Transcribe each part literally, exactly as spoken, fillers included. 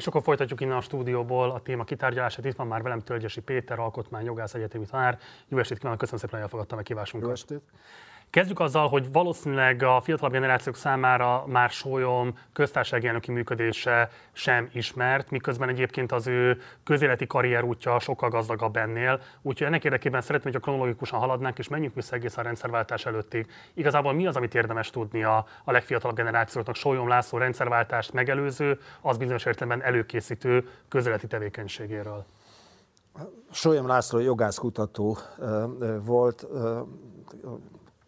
És akkor folytatjuk innen a stúdióból a téma kitárgyalását. Itt van már velem Tölgyessy Péter, alkotmányjogász, egyetemi tanár. Jó estét kívánok, köszönöm szépen, hogy elfogadta meghívásunkat. Jó estét. Kezdjük azzal, hogy valószínűleg a fiatalabb generációk számára már Sólyom köztársasági elnöki működése sem ismert, miközben egyébként az ő közéleti karrierútja sokkal gazdagabb ennél. Úgyhogy ennek érdekében szeretném, hogyha kronológikusan haladnánk, és menjünk vissza egészen a rendszerváltás előttig. Igazából mi az, amit érdemes tudni a, a legfiatalabb generációknak? Sólyom László rendszerváltást megelőző, az bizonyos értelemben előkészítő közéleti tevékenységéről. Sólyom László jogászkutató volt,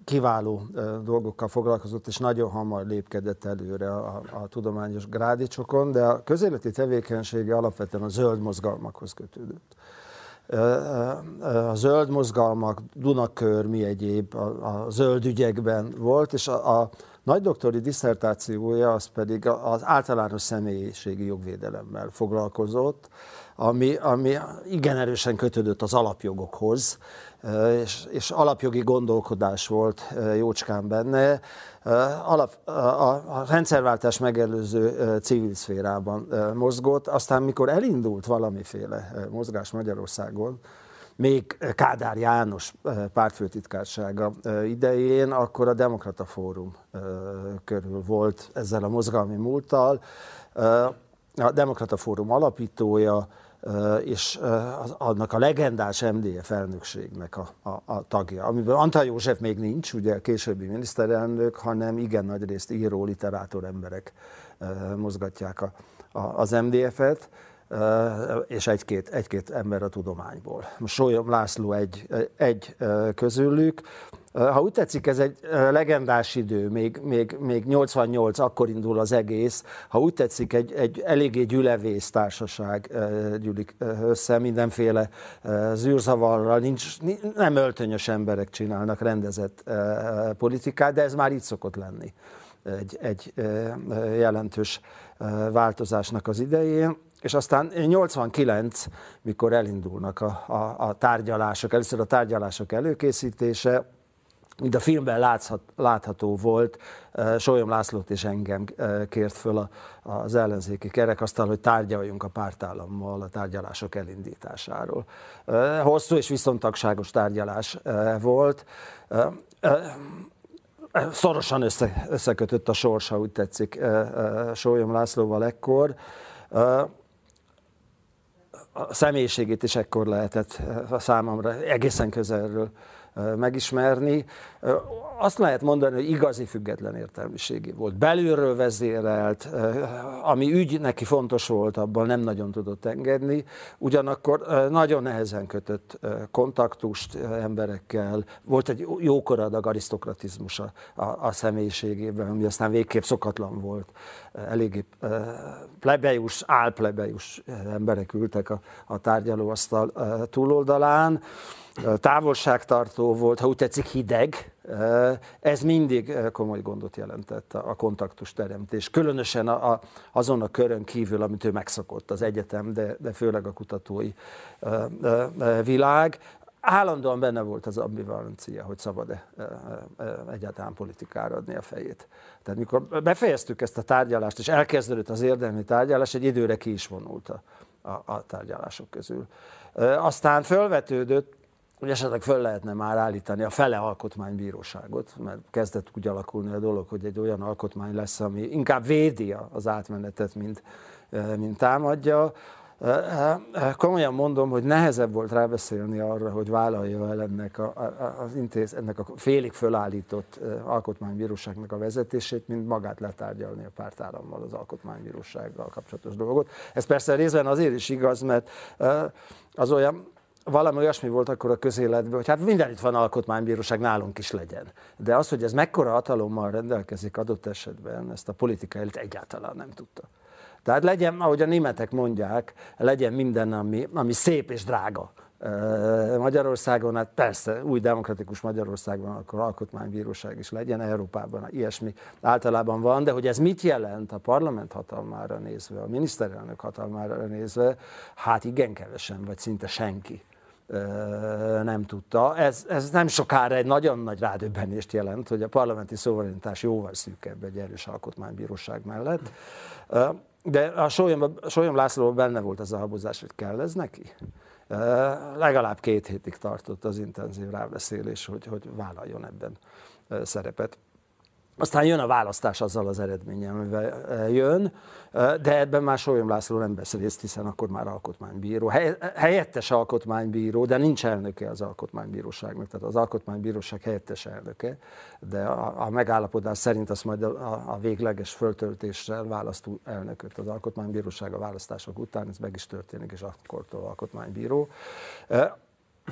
kiváló dolgokkal foglalkozott, és nagyon hamar lépkedett előre a, a tudományos grádicsokon, de a közéleti tevékenysége alapvetően a zöld mozgalmakhoz kötődött. A zöld mozgalmak, Dunakör, mi egyéb, a, a zöld ügyekben volt, és a, a nagydoktori disszertációja az pedig az általános személyiségi jogvédelemmel foglalkozott, ami, ami igen erősen kötődött az alapjogokhoz, és, és alapjogi gondolkodás volt jócskán benne. Alap, a, a rendszerváltás megelőző civil szférában mozgott, aztán mikor elindult valamiféle mozgás Magyarországon, még Kádár János pártfőtitkársága idején, akkor a Demokrata Fórum körül volt ezzel a mozgalmi múlttal. A Demokrata Fórum alapítója, és annak a legendás em dé ef elnökségnek a, a, a tagja, amiben Antall József még nincs, ugye későbbi miniszterelnök, hanem igen nagy részt író, literátor emberek mozgatják a, a, az em dé ef-et, és egy-két, egy-két ember a tudományból. Sólyom László egy, egy közülük. Ha úgy tetszik, ez egy legendás idő, még, még, még nyolcvannyolc, akkor indul az egész. Ha úgy tetszik, egy, egy eléggé gyülevész társaság gyűlik össze, mindenféle zűrzavarral, nincs, nem öltönyös emberek csinálnak rendezett politikát, de ez már így szokott lenni egy, egy jelentős változásnak az idején. És aztán nyolcvankilenc, mikor elindulnak a, a, a tárgyalások, először a tárgyalások előkészítése, mint a filmben láthat, látható volt, Sólyom Lászlót és engem kért föl a, az ellenzéki kerekasztal, hogy tárgyaljunk a pártállammal a tárgyalások elindításáról. Hosszú és viszontagságos tárgyalás volt. Szorosan össze, összekötött a sorsa, úgy tetszik, Sólyom Lászlóval ekkor. A személyiségét is ekkor lehetett a számomra egészen közelről megismerni. Azt lehet mondani, hogy igazi független értelmiségi volt. Belülről vezérelt, ami ügy neki fontos volt, abban nem nagyon tudott engedni. Ugyanakkor nagyon nehezen kötött kontaktust emberekkel. Volt egy jókor adag arisztokratizmus a, a személyiségében, ami aztán végképp szokatlan volt. Eléggé plebejus, álplebejus emberek ültek a, a tárgyalóasztal túloldalán. Távolságtartó volt, ha úgy tetszik, hideg. Ez mindig komoly gondot jelentett a kontaktus teremtés. Különösen a, a, azon a körön kívül, amit ő megszokott, az egyetem, de, de főleg a kutatói világ. Állandóan benne volt az ambivalencia, hogy szabad-e egyáltalán politikára adni a fejét. Tehát mikor befejeztük ezt a tárgyalást, és elkezdődött az érdemi tárgyalás, egy időre ki is vonult a, a, a tárgyalások közül. Aztán felvetődött, hogy esetleg föl lehetne már állítani a fele alkotmánybíróságot, mert kezdett úgy alakulni a dolog, hogy egy olyan alkotmány lesz, ami inkább védi az átmenetet, mint, mint támadja. Komolyan mondom, hogy nehezebb volt rábeszélni arra, hogy vállalja el ennek a, az intéz, ennek a félig fölállított alkotmánybíróságnak a vezetését, mint magát letárgyalni a pártállammal az alkotmánybírósággal kapcsolatos dolgot. Ez persze részben azért is igaz, mert az olyan, valami olyasmi volt akkor a közéletben, hogy hát mindenütt van alkotmánybíróság, nálunk is legyen. De az, hogy ez mekkora hatalommal rendelkezik adott esetben, ezt a politikai elit egyáltalán nem tudta. Tehát legyen, ahogy a németek mondják, legyen minden, ami, ami szép és drága Magyarországon, hát persze új demokratikus Magyarországon, akkor alkotmánybíróság is legyen, Európában ilyesmi általában van, de hogy ez mit jelent a parlament hatalmára nézve, a miniszterelnök hatalmára nézve, hát igen kevesen, vagy szinte senki nem tudta. Ez, ez nem sokára egy nagyon nagy rádöbbenést jelent, hogy a parlamenti szuverenitás jóval szűkebb egy erős alkotmánybíróság mellett. De a Sólyom, Sólyom Lászlóban benne volt az a habozás, hogy kell ez neki. Legalább két hétig tartott az intenzív rábeszélés, hogy, hogy vállaljon ebben szerepet. Aztán jön a választás azzal az eredménnyel, amivel jön, de ebben már Sólyom László nem vesz részt, hiszen akkor már alkotmánybíró. Helyettes alkotmánybíró, de nincs elnöke az alkotmánybíróságnak, tehát az alkotmánybíróság helyettes elnöke, de a, a megállapodás szerint azt majd a, a végleges föltöltéssel választó elnököt az alkotmánybíróság a választások után, ez meg is történik, és akkortól alkotmánybíró.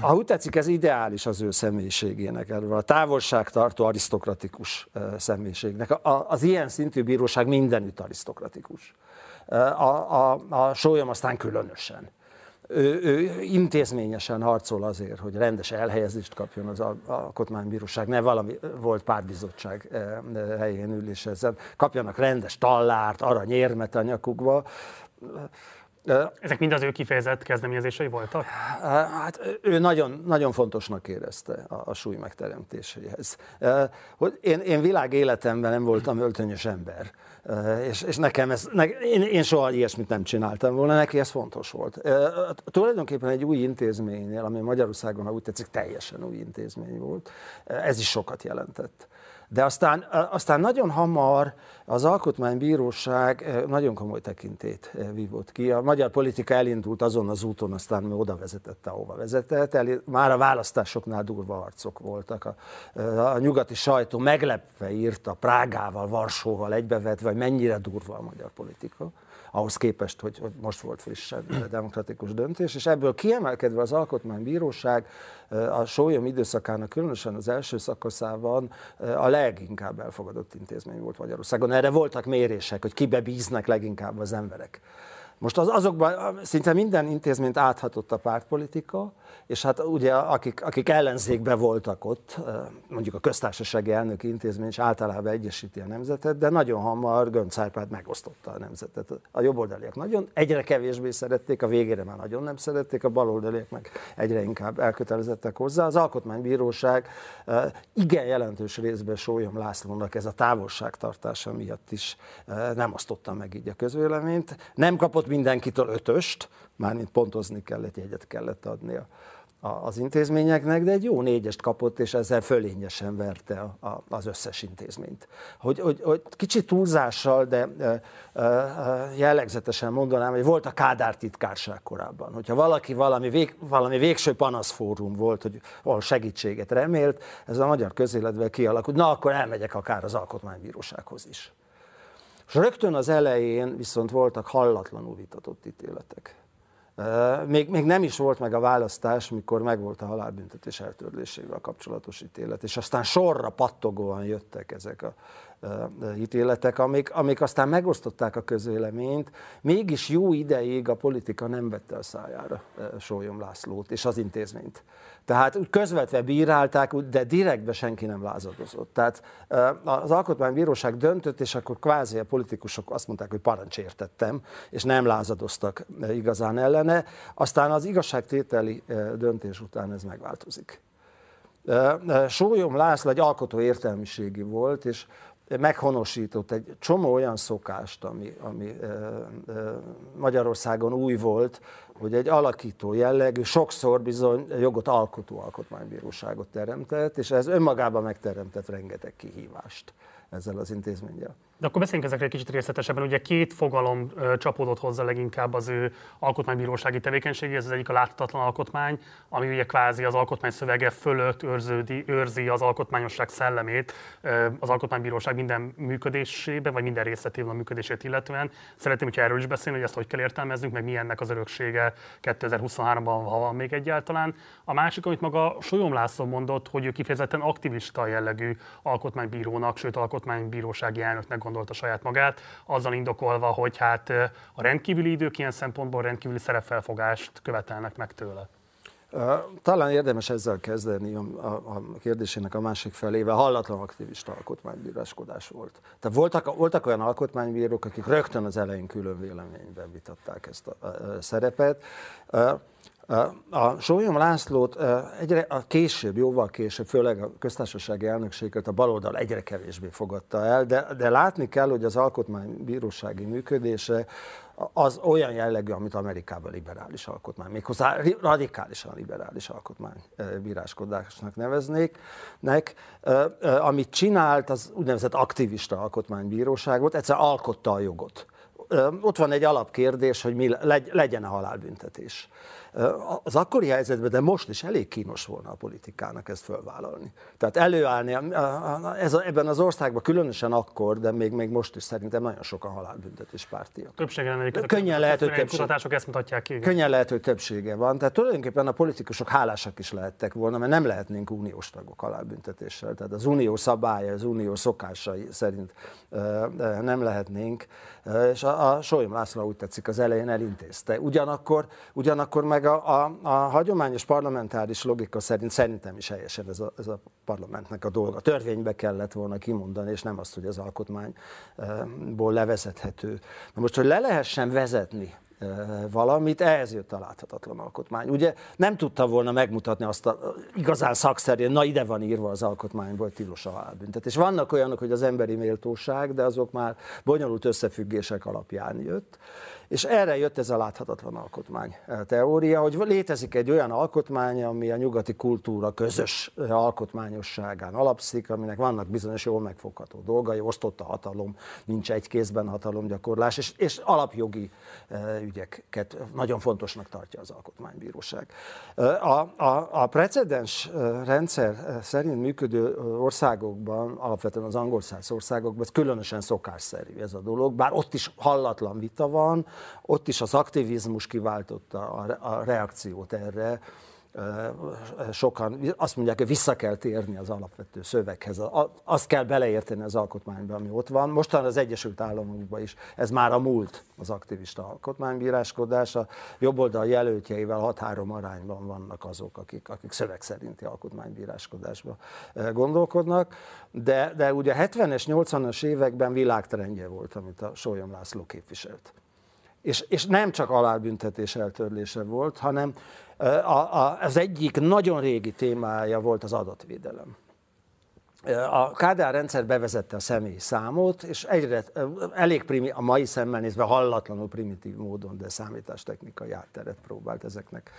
Ha úgy tetszik, ez ideális az ő személyiségének, erről a távolságtartó arisztokratikus személyiségnek. Az ilyen szintű bíróság mindenütt arisztokratikus. A, a, a Sólyom aztán különösen. Ő, ő intézményesen harcol azért, hogy rendes elhelyezést kapjon az alkotmánybíróság, ne valami volt pártbizottság helyén ülésezzen, kapjanak rendes tallárt, aranyérmet a nyakukba. Ezek mind az ő kifejezett kezdeményezései voltak? Hát ő nagyon, nagyon fontosnak érezte a, a súly megteremtéséhez. Én, én világ életemben nem voltam öltönyös ember, és, és nekem ez, ne, én, én soha ilyesmit nem csináltam volna, neki ez fontos volt. Tulajdonképpen egy új intézménynél, ami Magyarországon, ha úgy tetszik, teljesen új intézmény volt, ez is sokat jelentett. De aztán, aztán nagyon hamar az Alkotmánybíróság nagyon komoly tekintét vívott ki. A magyar politika elindult azon az úton, aztán oda vezetett, ahova vezetett. El, már a választásoknál durva harcok voltak. A, a nyugati sajtó meglepve írta Prágával, Varsóval egybevetve, hogy mennyire durva a magyar politika. Ahhoz képest, hogy, hogy most volt frissen demokratikus döntés, és ebből kiemelkedve az Alkotmánybíróság a Sólyom időszakának, különösen az első szakaszában a leginkább elfogadott intézmény volt Magyarországon. Erre voltak mérések, hogy kibe bíznak leginkább az emberek. Most az, azokban szinte minden intézményt áthatott a pártpolitika, és hát ugye akik, akik ellenzékben voltak ott, mondjuk a köztársasági elnöki intézmény is általában egyesíti a nemzetet, de nagyon hamar Göncz Árpád megosztotta a nemzetet. A jobboldaliak nagyon, egyre kevésbé szerették, a végére már nagyon nem szerették, a baloldaliak meg egyre inkább elkötelezettek hozzá. Az Alkotmánybíróság igen jelentős részben Sólyom Lászlónak ez a távolságtartása miatt is nem osztotta meg így a közvéleményt, nem kapott mindenkitől ötöst, mármint pontozni kellett, jegyet kellett adni a, a, az intézményeknek, de egy jó négyest kapott, és ezzel fölényesen verte a, a, az összes intézményt. Hogy, hogy, hogy kicsit túlzással, de e, e, jellegzetesen mondanám, hogy volt a Kádár titkárság korábban. Hogyha valaki valami, vég, valami végső panaszfórum volt, hogy ahol segítséget remélt, ez a magyar közéletben kialakult, na akkor elmegyek akár az Alkotmánybírósághoz is. És rögtön az elején viszont voltak hallatlanul vitatott ítéletek. Még, még nem is volt meg a választás, mikor megvolt a halálbüntetés eltörlésével kapcsolatos ítélet, és aztán sorra pattogóan jöttek ezek a ítéletek, amik, amik aztán megosztották a közvéleményt, mégis jó ideig a politika nem vette a szájára Sólyom Lászlót és az intézményt. Tehát közvetve bírálták, de direktben senki nem lázadozott. Tehát az Alkotmánybíróság döntött, és akkor kvázi a politikusok azt mondták, hogy parancsértettem, és nem lázadoztak igazán ellene. Aztán az igazságtételi döntés után ez megváltozik. Sólyom László egy alkotó értelmiségi volt, és meghonosított egy csomó olyan szokást, ami, ami Magyarországon új volt, hogy egy alakító jellegű, sokszor bizony jogot alkotó alkotmánybíróságot teremtett, és ez önmagában megteremtett rengeteg kihívást ezzel az intézménnyel. De akkor beszéljünk ezekre egy kicsit részletesebben. Ugye két fogalom csapódott hozzá leginkább az ő alkotmánybírósági tevékenységéhez. Az egyik a láthatatlan alkotmány, ami ugye kvázi az alkotmány szövege fölött őrződi, őrzi az alkotmányosság szellemét az Alkotmánybíróság minden működésében, vagy minden részletében a működését illetően. Szeretném, hogyha erről is beszélni, hogy ezt hogy kell értelmeznünk, meg mi ennek az öröksége kétezer-huszonháromban, ha van még egyáltalán. A másik, amit maga Sólyom László mondott, hogy ő kifejezetten aktivista jellegű alkotmánybírónak, sőt alkotmánybírósági elnöknek gondolta saját magát, azzal indokolva, hogy hát a rendkívüli idők ilyen szempontból rendkívüli szerepfelfogást követelnek meg tőle. Talán érdemes ezzel kezdeni a, a kérdésének a másik felével. Hallatlan aktivista alkotmánybíráskodás volt. Tehát voltak, voltak olyan alkotmánybírók, akik rögtön az elején külön véleményben vitatták ezt a, a, a szerepet. A Sólyom Lászlót egyre a később, jóval később, főleg a köztársasági elnökséget a baloldal egyre kevésbé fogadta el, de, de látni kell, hogy az alkotmánybírósági működése az olyan jellegű, amit Amerikában liberális alkotmány, méghozzá radikálisan liberális alkotmánybíráskodásnak neveznék. Nek, amit csinált, az úgynevezett aktivista alkotmánybíróság volt, egyszerűen alkotta a jogot. Ott van egy alapkérdés, hogy mi legyen a halálbüntetés. Az akkori helyzetben, de most is elég kínos volna a politikának ezt fölvállalni. Tehát előállni, ez a, ebben az országban különösen akkor, de még, még most is szerintem nagyon sokan halálbüntetés pártiak. Többségen könnyen lehet, hogy kutatások ezt mutatják ki. Könnyen lehet, hogy többsége van. Tehát tulajdonképpen a politikusok hálásak is lehettek volna, mert nem lehetnénk uniós tagok halálbüntetéssel. Tehát az unió szabálya, az unió szokásai szerint nem lehetnénk. És a, a Sólyom László, úgy tetszik, az elején elintézte. Ugyanakkor, ugyanakkor meg A, a, a hagyományos parlamentáris logika szerint szerintem is helyesen ez a, ez a parlamentnek a dolga. Törvénybe kellett volna kimondani, és nem azt, hogy az alkotmányból levezethető. Na most, hogy le lehessen vezetni valamit, ehhez jött a láthatatlan alkotmány. Ugye nem tudta volna megmutatni azt a igazán szakszerűen, na ide van írva az alkotmányból, hogy tilos a halálbüntetés. Vannak olyanok, hogy az emberi méltóság, de azok már bonyolult összefüggések alapján jött. És erre jött ez a láthatatlan alkotmány teória, hogy létezik egy olyan alkotmány, ami a nyugati kultúra közös alkotmányosságán alapszik, aminek vannak bizonyos jól megfogható dolgai, osztott a hatalom, nincs egy kézben hatalomgyakorlás, és, és alapjogi ügyeket nagyon fontosnak tartja az alkotmánybíróság. A, a, a precedens rendszer szerint működő országokban, alapvetően az angolszász országokban, ez különösen szokásszerű ez a dolog, bár ott is hallatlan vita van, ott is az aktivizmus kiváltotta a reakciót erre. Sokan azt mondják, hogy vissza kell térni az alapvető szöveghez. Azt kell beleérteni az alkotmányba, ami ott van. Mostanában az Egyesült Államokban is ez már a múlt, az aktivista alkotmánybíráskodás. A jobboldal jelöltjeivel hat-három arányban vannak azok, akik, akik szöveg szerinti alkotmánybíráskodásba gondolkodnak. De, de ugye a hetvenes, nyolcvanas években világtrendje volt, amit a Sólyom László képviselt. És, és nem csak halálbüntetés eltörlése volt, hanem a, a, az egyik nagyon régi témája volt az adatvédelem. A Kádár rendszer bevezette a személyi számot, és egyre, elég primi, a mai szemmel nézve hallatlanul primitív módon, de számítástechnikai átteret próbált ezeknek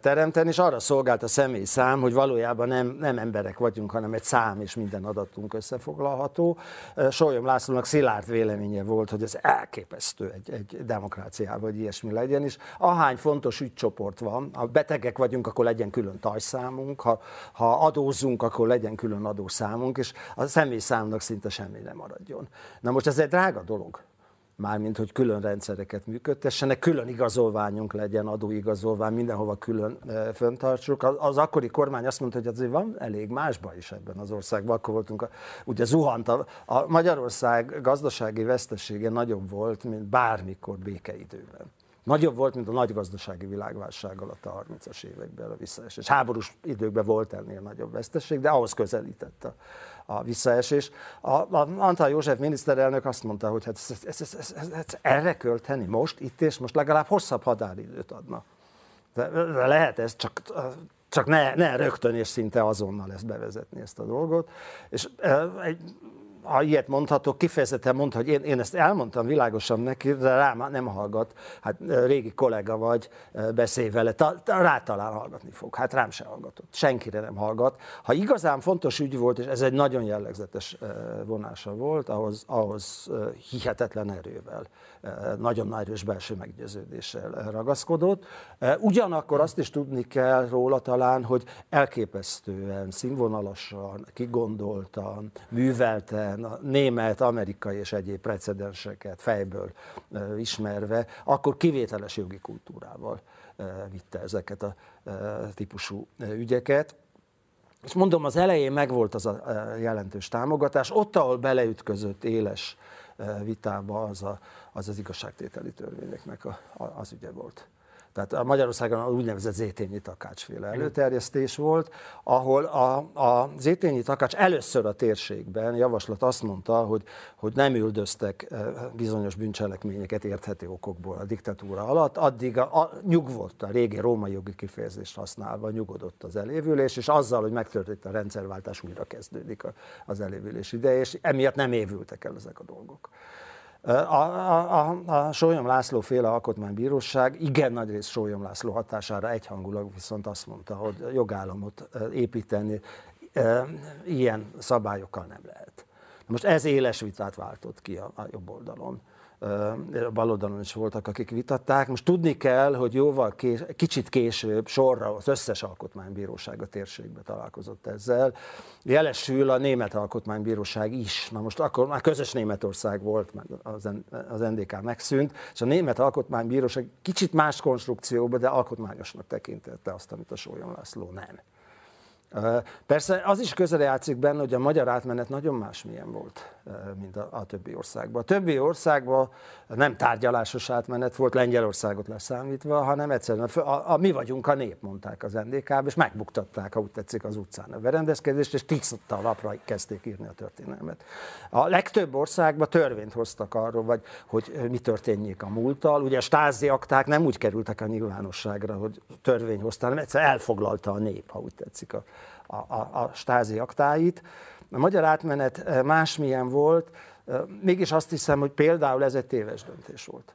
teremteni, és arra szolgált a személyi szám, hogy valójában nem, nem emberek vagyunk, hanem egy szám, és minden adatunk összefoglalható. Sólyom Lászlónak szilárd véleménye volt, hogy ez elképesztő egy, egy demokráciával, hogy ilyesmi legyen, és ahány fontos ügycsoport van, ha betegek vagyunk, akkor legyen külön tajszámunk, ha, ha adózunk, akkor legyen külön adószám, és a személyszámnak szinte semmi nem maradjon. Na most ez egy drága dolog, mármint hogy külön rendszereket működtessenek, külön igazolványunk legyen, adóigazolvány, mindenhova külön föntartsuk. Az, az akkori kormány azt mondta, hogy azért van elég másba is ebben az országban. Akkor voltunk, ugye zuhant, a, a Magyarország gazdasági vesztesége nagyobb volt, mint bármikor békeidőben. Nagyobb volt, mint a nagy gazdasági világválság alatt a harmincas években a visszaesés. Háborús időkben volt ennél nagyobb veszteség, de ahhoz közelített a, a visszaesés. A, a Antall József miniszterelnök azt mondta, hogy hát ezt, ezt, ezt, ezt, ezt, ezt erre költeni most, itt és most legalább hosszabb határidőt adna. De, de lehet ez, csak... Csak ne, ne rögtön és szinte azonnal ezt bevezetni, ezt a dolgot. És egy... Ha ilyet mondhatok, kifejezetten mondta, hogy én, én ezt elmondtam világosan neki, de rám nem hallgat, hát régi kollega vagy, beszélj vele, ta, ta, rá talán hallgatni fog, hát rám se hallgatott, senkire nem hallgat. Ha igazán fontos ügy volt, és ez egy nagyon jellegzetes vonása volt, ahhoz, ahhoz hihetetlen erővel, nagyon erős belső meggyőződéssel ragaszkodott. Ugyanakkor azt is tudni kell róla talán, hogy elképesztően, színvonalasan, kigondoltan, művelten, a német, amerikai és egyéb precedenseket fejből ismerve, akkor kivételes jogi kultúrával vitte ezeket a típusú ügyeket. És mondom, az elején megvolt az a jelentős támogatás, ott, ahol beleütközött éles vitába, az a, az, az igazságtételi törvényeknek a, az ügye volt. Tehát a Magyarországon úgynevezett Zétényi Takács-féle előterjesztés volt, ahol a, a Zétényi Takács először a térségben javaslat azt mondta, hogy, hogy nem üldöztek bizonyos bűncselekményeket érthető okokból a diktatúra alatt, addig a, a, nyugvott, a régi római jogi kifejezést használva nyugodott az elévülés, és azzal, hogy megtörtént a rendszerváltás, újra kezdődik a, az elévülés ideje, és emiatt nem évültek el ezek a dolgok. A, a, a, a Sólyom László féle alkotmánybíróság igen nagy rész Sólyom László hatására egyhangulag viszont azt mondta, hogy jogállamot építeni e, ilyen szabályokkal nem lehet. Most ez éles vitát váltott ki a, a jobb oldalon. A baloldalon is voltak, akik vitatták. Most tudni kell, hogy jóval kés, kicsit később sorra az összes alkotmánybíróság a térségbe találkozott ezzel. Jelesül a német alkotmánybíróság is. Na most akkor már közös Németország volt, meg az en dé ká megszűnt, és a német alkotmánybíróság kicsit más konstrukcióba, de alkotmányosnak tekintette azt, amit a Sólyom László nem. Persze az is közrejátszik benne, hogy a magyar átmenet nagyon másmilyen volt, mint a, a többi országban. A többi országban nem tárgyalásos átmenet volt, Lengyelországot leszámítva, hanem egyszerűen a, a, a mi vagyunk a nép, mondták az en dé ká-ba, és megbuktatták, ha úgy tetszik, az utcán a berendezkedést, és tiszta lapra kezdték írni a történelmet. A legtöbb országban törvényt hoztak arról, vagy, hogy mi történjék a múlttal. Ugye a stázi akták nem úgy kerültek a nyilvánosságra, hogy törvény hozta, hanem egyszerűen elfoglalta a nép, ha úgy tetszik, a A, a, a stázi aktáit. A magyar átmenet másmilyen volt, mégis azt hiszem, hogy például ez egy téves döntés volt.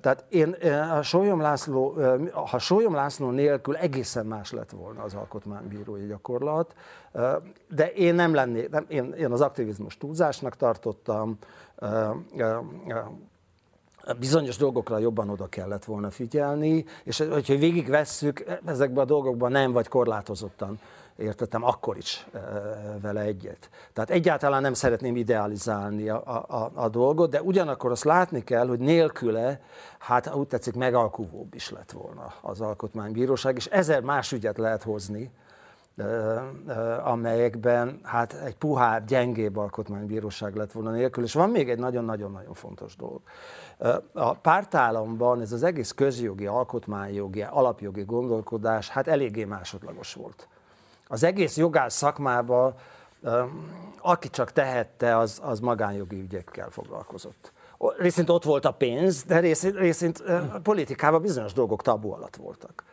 Tehát én, a Sólyom László, ha Sólyom László nélkül egészen más lett volna az alkotmánybírói gyakorlat, de én nem lennék, nem, én, én az aktivizmus túlzásnak tartottam, bizonyos dolgokra jobban oda kellett volna figyelni, és hogyha végigvesszük, ezekben a dolgokban nem vagy korlátozottan értettem akkor is vele egyet. Tehát egyáltalán nem szeretném idealizálni a, a, a dolgot, de ugyanakkor azt látni kell, hogy nélküle, hát úgy tetszik, megalkuvóbb is lett volna az alkotmánybíróság, és ezer más ügyet lehet hozni, amelyekben hát egy puhább, gyengébb alkotmánybíróság lett volna nélkül, és van még egy nagyon-nagyon-nagyon fontos dolog. A pártállamban ez az egész közjogi, alkotmányjogi, alapjogi gondolkodás hát eléggé másodlagos volt. Az egész jogász szakmában aki csak tehette, az, az magánjogi ügyekkel foglalkozott. Részint ott volt a pénz, de részint, részint a politikában bizonyos dolgok tabu alatt voltak.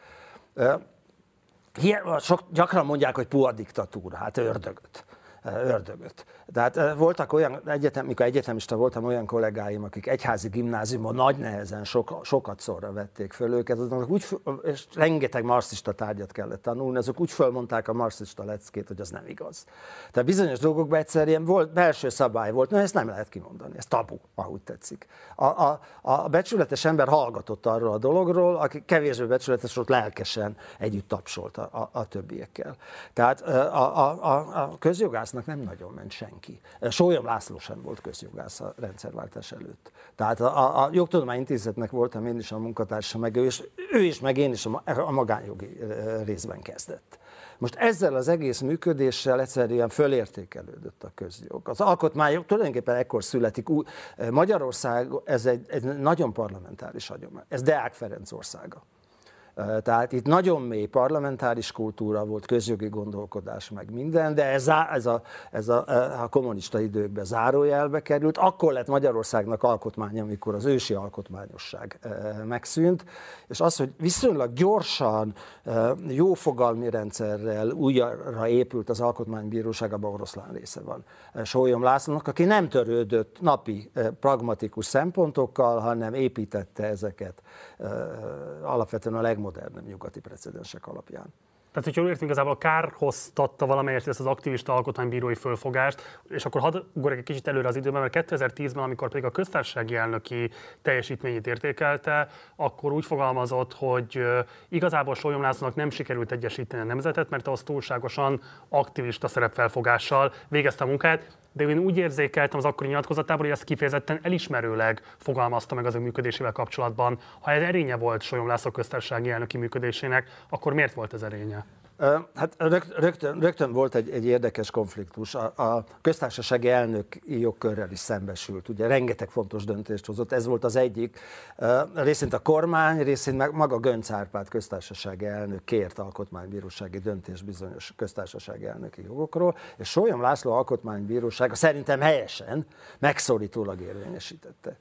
Hier, sok, gyakran mondják, hogy puha diktatúra, hát ördögöt, ördögöt. Tehát voltak olyan, egyetem, mikor egyetemista voltam, olyan kollégáim, akik egyházi gimnáziumban nagy nehezen sok, sokat szorra vették föl őket, azok úgy, és rengeteg marxista tárgyat kellett tanulni, azok úgy fölmondták a marxista leckét, hogy az nem igaz. Tehát bizonyos dolgokban egyszerűen volt, belső szabály volt, na ezt nem lehet kimondani, ez tabu, ahogy tetszik. A, a, a becsületes ember hallgatott arról a dologról, aki kevésbé becsületes volt, lelkesen együtt tapsolt a, a, a többiekkel. Tehát a, a, a, a közjogásznak nem nagyon ment senki. Ki. Sólyom László sem volt közjogász a rendszerváltás előtt. Tehát a, a Jogtudományintézetnek voltam én is a munkatársa, meg ő is, ő is meg én is a magánjogi részben kezdett. Most ezzel az egész működéssel egyszerűen fölértékelődött a közjog. Az alkotmányok tulajdonképpen ekkor születik. Magyarország, ez egy, egy nagyon parlamentáris hagyomány. Ez Deák Ferenc országa. Tehát itt nagyon mély parlamentáris kultúra volt, közjogi gondolkodás, meg minden, de ez a, ez a, ez a, a kommunista időkben zárójelbe került. Akkor lett Magyarországnak alkotmánya, amikor az ősi alkotmányosság megszűnt, és az, hogy viszonylag gyorsan, jó fogalmi rendszerrel újra épült az alkotmánybíróság, abban oroszlán része van Sólyom Lászlónak, aki nem törődött napi pragmatikus szempontokkal, hanem építette ezeket alapvetően a legmodernebb modernebb nyugati precedensek alapján. Tehát, hogy jól értünk, igazából kárhoztatta valamelyest ezt az aktivista alkotmánybírói fölfogást, és akkor hadd ugorjak egy kicsit előre az időben, mert kétezer-tízben, amikor pedig a köztársasági elnöki teljesítményét értékelte, akkor úgy fogalmazott, hogy igazából Sólyom Lászlónak nem sikerült egyesíteni a nemzetet, mert az túlságosan aktivista szerepfelfogással végezte a munkát, de én úgy érzékeltem az akkori nyilatkozatából, hogy ezt kifejezetten elismerőleg fogalmazta meg az ő működésével kapcsolatban. Ha ez erénye volt Sólyom László köztársasági elnöki működésének, akkor miért volt ez erénye? Hát rögtön, rögtön volt egy, egy érdekes konfliktus. A, a köztársasági elnöki jogkörrel is szembesült. Ugye rengeteg fontos döntést hozott, ez volt az egyik. Részint a kormány, részint meg maga Göncz Árpád köztársasági elnök kért alkotmánybírósági döntést bizonyos köztársasági elnöki jogokról, és Sólyom László alkotmánybírósága szerintem helyesen megszorítólag érvényesítette.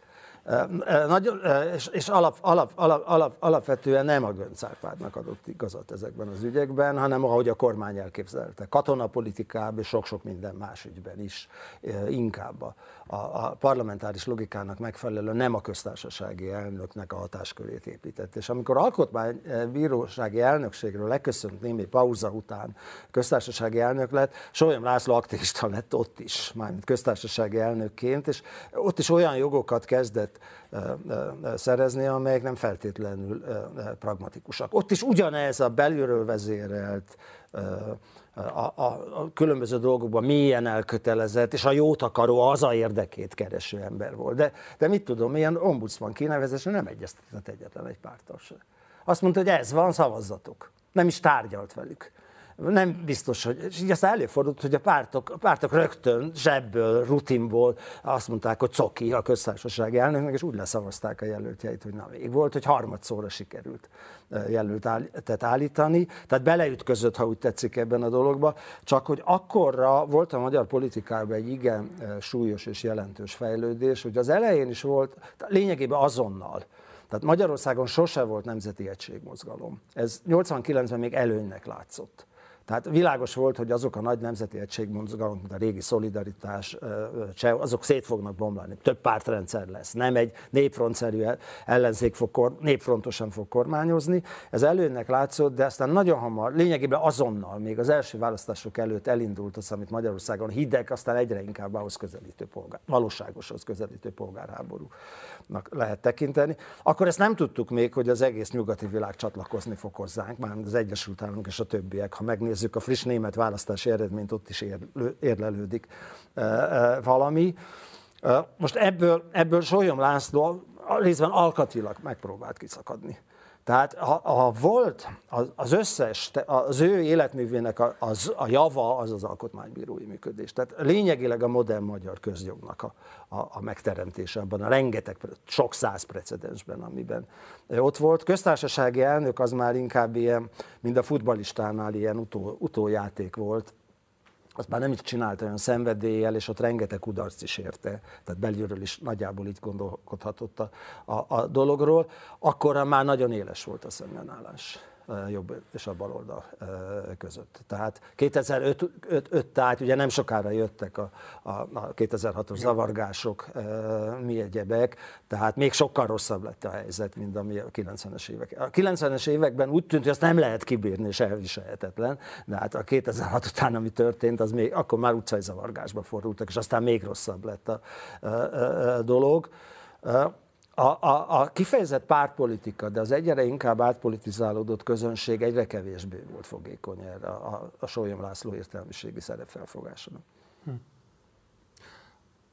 Nagyon, és és alap, alap, alap, alap, alapvetően nem a Göncz Árpádnak adott igazat ezekben az ügyekben, hanem ahogy a kormány elképzelte. Katonapolitikában és sok-sok minden más ügyben is inkább a, a parlamentáris logikának megfelelően nem a köztársasági elnöknek a hatáskörét épített. És amikor alkotmánybírósági elnökségről leköszönt némi pauza után köztársasági elnök lett, Sólyom László aktivista lett ott is, mármint köztársasági elnökként, és ott is olyan jogokat kezdett szerezni, amelyek nem feltétlenül pragmatikusak. Ott is ugyanez a belülről vezérelt, a, a, a különböző dolgokban mélyen elkötelezett, és a jót akaró, az a érdekét kereső ember volt. De, de mit tudom, ilyen ombudsman kinevezésre nem egyeztetett egyetlen egy párttal sem. Azt mondta, hogy ez van, szavazzatok. Nem is tárgyalt velük. Nem biztos, hogy... És így aztán előfordult, hogy a pártok, a pártok rögtön, zsebből, rutinból azt mondták, hogy coki a köztársasági elnöknek, és úgy leszavazták a jelöltjeit, hogy na még volt, hogy harmadszorra sikerült jelöltet állítani. Tehát beleütközött, ha úgy tetszik, ebben a dologba, csak hogy akkorra volt a magyar politikában egy igen súlyos és jelentős fejlődés, hogy az elején is volt, lényegében azonnal. Tehát Magyarországon sose volt nemzeti egységmozgalom. Ez nyolcvankilencben még előnynek látszott. Tehát világos volt, hogy azok a nagy nemzeti egységmozgalmak, mint a régi szolidaritás, azok szét fognak bomlani. Több pártrendszer lesz, nem egy népfrontszerű ellenzék fog, népfrontosan fog kormányozni. Ez előnynek látszott, de aztán nagyon hamar, lényegében azonnal, még az első választások előtt elindult az, amit Magyarországon hideg, aztán egyre inkább ahhoz közelítő polgár, valóságoshoz közelítő polgárháborúnak lehet tekinteni. Akkor ezt nem tudtuk még, hogy az egész nyugati világ csatlakozni fog hozzánk, már az Egyesült Államok és a többiek, ha megnézzük. A friss német választási eredményt, ott is érlelődik valami. Most ebből, ebből Sólyom László részben alkatilag megpróbált kiszakadni. Tehát ha, ha volt az összes, az ő életművének a, az, a java, az az alkotmánybírói működés. Tehát lényegileg a modern magyar közjognak a, a, a megteremtése abban, a rengeteg, sok száz precedensben, amiben ott volt. Köztársasági elnök az már inkább ilyen, mint a futballistánál ilyen utó, utójáték volt. Azt már nem is csinálta olyan szenvedéllyel, és ott rengeteg kudarc is érte, tehát belülről is nagyjából így gondolkodhatott a, a, a dologról. Akkorra már nagyon éles volt a szembenállás jobb és a baloldal között. Tehát kétezer-öt tájt ugye nem sokára jöttek a, a, a kétezer-hatos zavargások, mi egyebek, tehát még sokkal rosszabb lett a helyzet, mint ami a kilencvenes évek. A kilencvenes években úgy tűnt, hogy azt nem lehet kibírni, és elviselhetetlen, de hát a kétezer-hat után, ami történt, az még, akkor már utcai zavargásba fordultak, és aztán még rosszabb lett a, a, a, a dolog. A, a, a kifejezett pártpolitika, de az egyre inkább átpolitizálódott közönség egyre kevésbé volt fogékony erre a, a Sólyom László értelmiségi szerepfelfogására. Hm.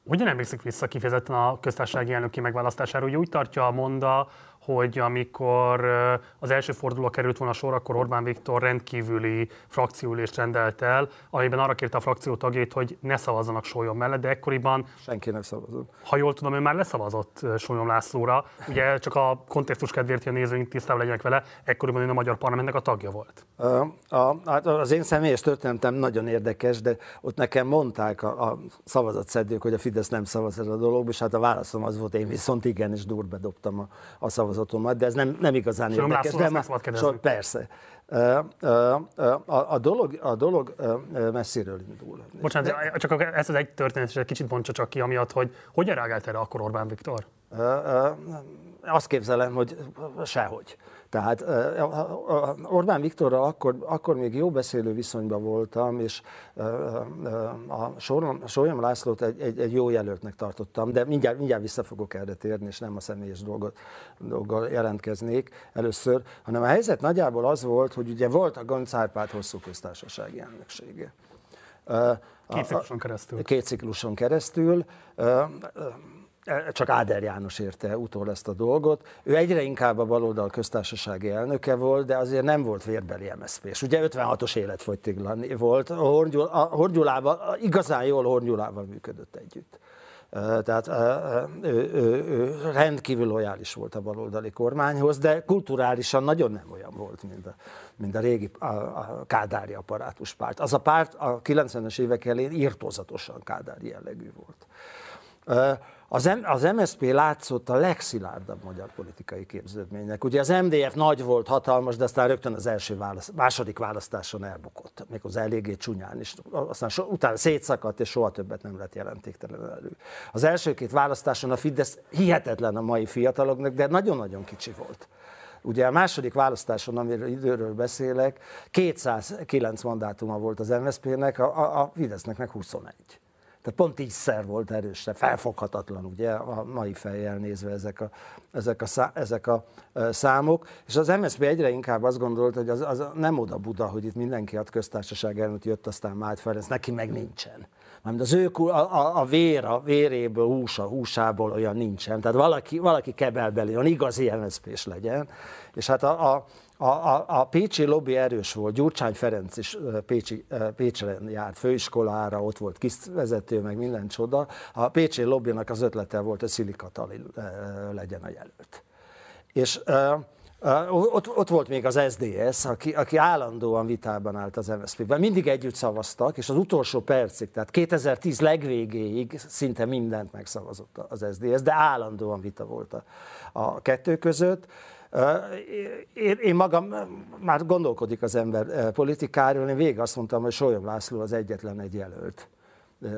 Hogyan emlékszik vissza kifejezetten a köztársasági elnöki megválasztására? Ugye úgy tartja a monda, hogy amikor az első forduló került volna sor, akkor Orbán Viktor rendkívüli frakcióülést rendelt el, amiben arra kérte a frakció tagjait, hogy ne szavazzanak Sólyom mellett, de ekkoriban... Senki nem szavazott. Ha jól tudom, ő már leszavazott Sólyom Lászlóra, ugye csak a kontextus kedvéért, hogy a nézőink tisztában legyenek vele, ekkoriban ő a magyar parlamentnek a tagja volt. A, a, az én személyes történetem nagyon érdekes, de ott nekem mondták a, a szavazatszedők, hogy a Fidesz nem szavaz erre a dologba, és hát a válaszom az volt, én viszont igen, és durbe dobtam a, a szavazat. De ez nem, nem igazán Sőn érdekes. László, de ma, so, persze. A, a, dolog, a dolog messziről indul. Bocsánat, de, csak ezt az egy történet, és egy kicsit bontsa csak ki, amiatt, hogy hogyan reagált erre akkor Orbán Viktor? Azt képzelem, hogy sehogy. Tehát Orbán Viktorral akkor, akkor még jó beszélő viszonyban voltam, és a Sólyom Lászlót egy, egy, egy jó jelöltnek tartottam, de mindjárt, mindjárt vissza fogok erre térni, és nem a személyes dolgot, dolggal jelentkeznék először, hanem a helyzet nagyjából az volt, hogy ugye volt a Göncz Árpád hosszú köztársasági elnöksége. Két cikluson keresztül. Két cikluson keresztül. csak Áder János érte utol ezt a dolgot. Ő egyre inkább a baloldal köztársasági elnöke volt, de azért nem volt vérbeli em es zé pés. Ugye ötvenhatos életfogytiglan volt, a Horn Gyulával, igazán jól Horn Gyulával működött együtt. Tehát ő, ő, ő rendkívül lojális volt a baloldali kormányhoz, de kulturálisan nagyon nem olyan volt, mint a, mint a régi a, a kádári apparátus párt. Az a párt a kilencvenes évek elején irtózatosan kádári jellegű volt. Az, az em es zé pé látszott a legszilárdabb magyar politikai képződménynek. Ugye az em dé ef nagy volt, hatalmas, de aztán rögtön az első választ, második választáson elbukott, méghozzá eléggé csúnyán is. Aztán so, utána szétszakadt, és soha többet nem lett jelentéktelen elő. Az első két választáson a Fidesz hihetetlen a mai fiataloknak, de nagyon-nagyon kicsi volt. Ugye a második választáson, amiről időről beszélek, kétszázkilenc mandátuma volt az em es zé pének, a, a Fidesznek meg huszonegy. Tehát pont tízszer volt erősre, felfoghatatlan ugye a mai fejjel nézve ezek a, ezek a, szá, ezek a számok. És az em es zé pé egyre inkább azt gondolt, hogy az, az nem oda Buda, hogy itt mindenki ad köztársaság elnök, jött aztán Mádl Ferenc, neki meg nincsen. Mert az ő a, a, a vér, a véréből, húsa, húsából olyan nincsen. Tehát valaki, valaki kebelbeli, olyan igazi em es zé pés legyen. És hát a... a A, a, a pécsi lobby erős volt, Gyurcsány Ferenc is pécsi, Pécsre járt főiskolára, ott volt kis vezető, meg minden csoda. A pécsi lobbynak az ötlete volt, hogy Szili Katalin legyen a jelölt. És ott, ott volt még az es zé dé es, aki, aki állandóan vitában állt az em es zé pével. Mindig együtt szavaztak, és az utolsó percig, tehát kétezer-tíz legvégéig szinte mindent megszavazott az es zé dé es, de állandóan vita volt a, a kettő között. Én, én magam, már gondolkodik az ember politikáról, én végig azt mondtam, hogy Sólyom László az egyetlen egy jelölt,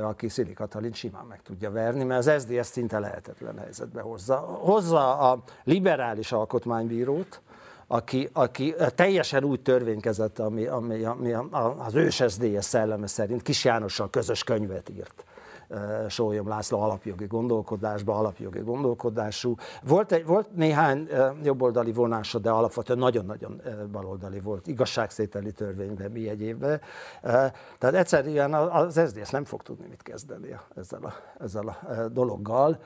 aki Szili Katalin simán meg tudja verni, mert az es zé dé es szinte lehetetlen helyzetbe hozza. Hozza a liberális alkotmánybírót, aki, aki teljesen úgy törvénykezett, ami, ami, ami az ős es zé dé es szelleme szerint Kis Jánossal közös könyvet írt. Sólyom László alapjogi gondolkodásba, alapjogi gondolkodású. Volt, egy, volt néhány jobboldali vonása, de alapvetően nagyon-nagyon baloldali volt, igazságszételi törvényben, mi egyébben. Tehát egyszerűen az es zé dé es nem fog tudni mit kezdeni ezzel a, ezzel a dologgal.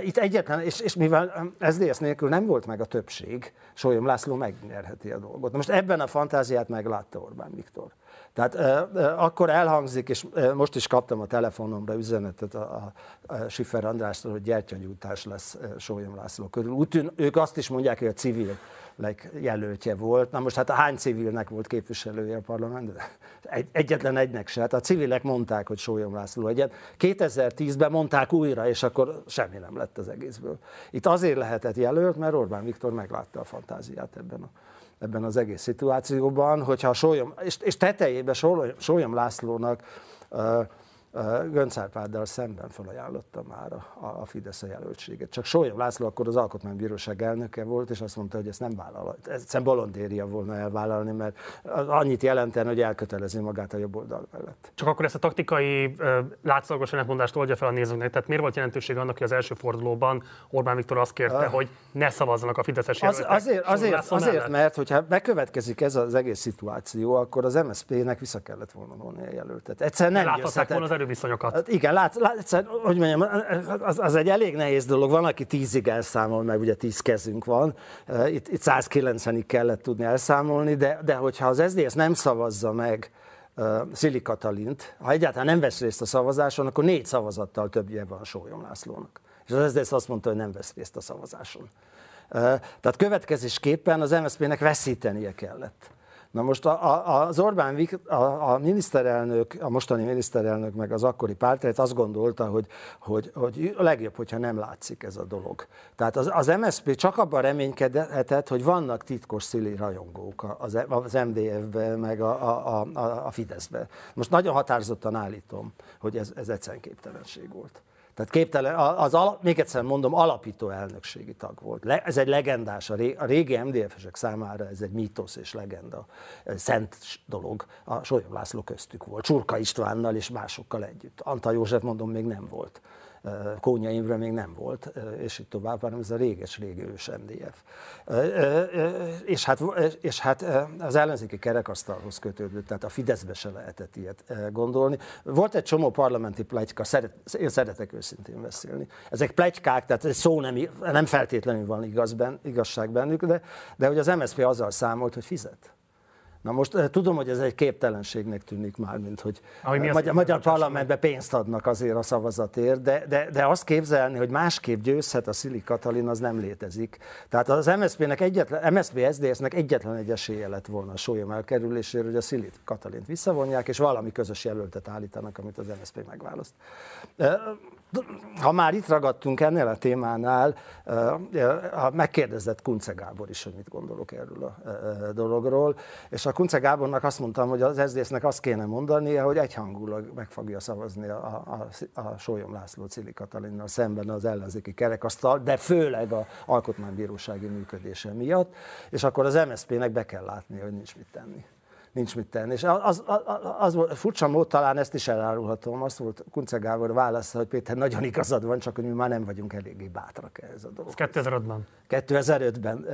Itt egyetlen, és, és mivel es zé dé es nélkül nem volt meg a többség, Sólyom László megnyerheti a dolgot. Most ebben a fantáziát meglátta Orbán Viktor. Tehát eh, akkor elhangzik, és eh, most is kaptam a telefonomra üzenetet a, a, a Schiffer Andrástól, hogy gyertyagyújtás lesz Sólyom László körül. Úgy tűn, ők azt is mondják, hogy a civil jelöltje volt. Na most hát hány civilnek volt képviselője a parlamentben? Egy, egyetlen egynek se. Hát a civilek mondták, hogy Sólyom László legyen. kétezer-tízben mondták újra, és akkor semmi nem lett az egészből. Itt azért lehetett jelölt, mert Orbán Viktor meglátta a fantáziát ebben a... ebben az egész szituációban, hogyha Sólyom, és, és tetejében Sólyom Lászlónak uh, uh, Göncz Árpáddal szemben felajánlotta már a, a Fidesz a jelöltséget. Csak Sólyom László akkor az Alkotmánybíróság elnöke volt, és azt mondta, hogy ezt nem vállal, ezt bolondéria volna elvállalni, mert annyit jelenten, hogy elkötelezi magát a jobb oldal mellett. Csak akkor ezt a taktikai látszólagos ellentmondást oldja fel a nézőknek. Tehát miért volt jelentőség annak, hogy az első fordulóban Orbán Viktor azt kérte, uh, hogy ne szavazzanak a fideszes jelöltek? Az, azért, azért, azért mert hogyha bekövetkezik ez az egész szituáció, akkor az em es zé pének vissza kellett volna vonni a jelöltet. Egyszer nem láthatták volna az erőviszonyokat. Igen, lát, lát, egyszer, hogy mondjam, az, az egy elég nehéz dolog. Van, aki tízig elszámol, meg ugye tíz kezünk van. Itt, itt százkilencvenig kellett tudni elszámolni, de, de hogyha az es zé dé es nem szavazza meg Szili Katalint, ha egyáltalán nem vesz részt a szavazáson, akkor négy szavazattal többje van Sólyom Lászlónak. És az es zé dé es azt mondta, hogy nem vesz részt a szavazáson. Tehát következésképpen az em es zé pének veszítenie kellett. Na most a, a, az Orbán Viktor, a, a miniszterelnök, a mostani miniszterelnök meg az akkori pártját azt gondolta, hogy, hogy, hogy legjobb, hogyha nem látszik ez a dolog. Tehát az, az em es zé pé csak abban reménykedhetett, hogy vannak titkos Szili rajongók az, az em dé ef-ben meg a, a, a, a Fideszben. Most nagyon határozottan állítom, hogy ez, ez egyszerűen képtelenség volt. Tehát képtelen, az alap, még egyszer mondom, alapító elnökségi tag volt. Le, ez egy legendás, a régi em dé ef-esek számára ez egy mítosz és legenda, szent dolog. A Sólyom László köztük volt, Csurka Istvánnal és másokkal együtt. Antall József, mondom, még nem volt Kónya Imre még nem volt, és így tovább, hanem ez a réges-régi ős em dé ef. És hát, és hát az ellenzéki kerekasztalhoz kötődött, tehát a Fideszbe se lehetett ilyet gondolni. Volt egy csomó parlamenti pletyka, szeret, én szeretek őszintén beszélni. Ezek pletykák, tehát egy szó nem, nem feltétlenül van igaz ben, igazság bennük, de, de hogy az em es zé pé azzal számolt, hogy fizet. Na most tudom, hogy ez egy képtelenségnek tűnik már, mint hogy a magyar, magyar parlamentben pénzt adnak azért a szavazatért, de, de, de azt képzelni, hogy másképp győzhet a Szili Katalin, az nem létezik. Tehát az em es zé pének egyetlen, em es zé pé-SZDSZ-nek egyetlen egy esélye lett volna a Sólyom elkerülésére, hogy a Szili Katalint visszavonják, és valami közös jelöltet állítanak, amit az em es zé pé megválaszt. Ha már itt ragadtunk ennél a témánál, megkérdezett Kuncze Gábor is, hogy mit gondolok erről a dologról, és a Kuncze Gábornak azt mondtam, hogy az es zé dé es-nek azt kéne mondania, hogy egyhangulag meg fogja szavazni a, a, a Sólyom László Cili Katalinnal szemben az ellenzéki kerekasztal, de főleg az alkotmánybírósági működése miatt, és akkor az em es zé pé-nek be kell látni, hogy nincs mit tenni. Nincs mit tenni. És az, az, az, az furcsa mód, talán ezt is elárulhatom, azt volt Kuncze Gábor válasza, hogy Péter, nagyon igazad van, csak hogy mi már nem vagyunk eléggé bátrak ehhez a dolog. kétezer-ötben. kétezer-ötben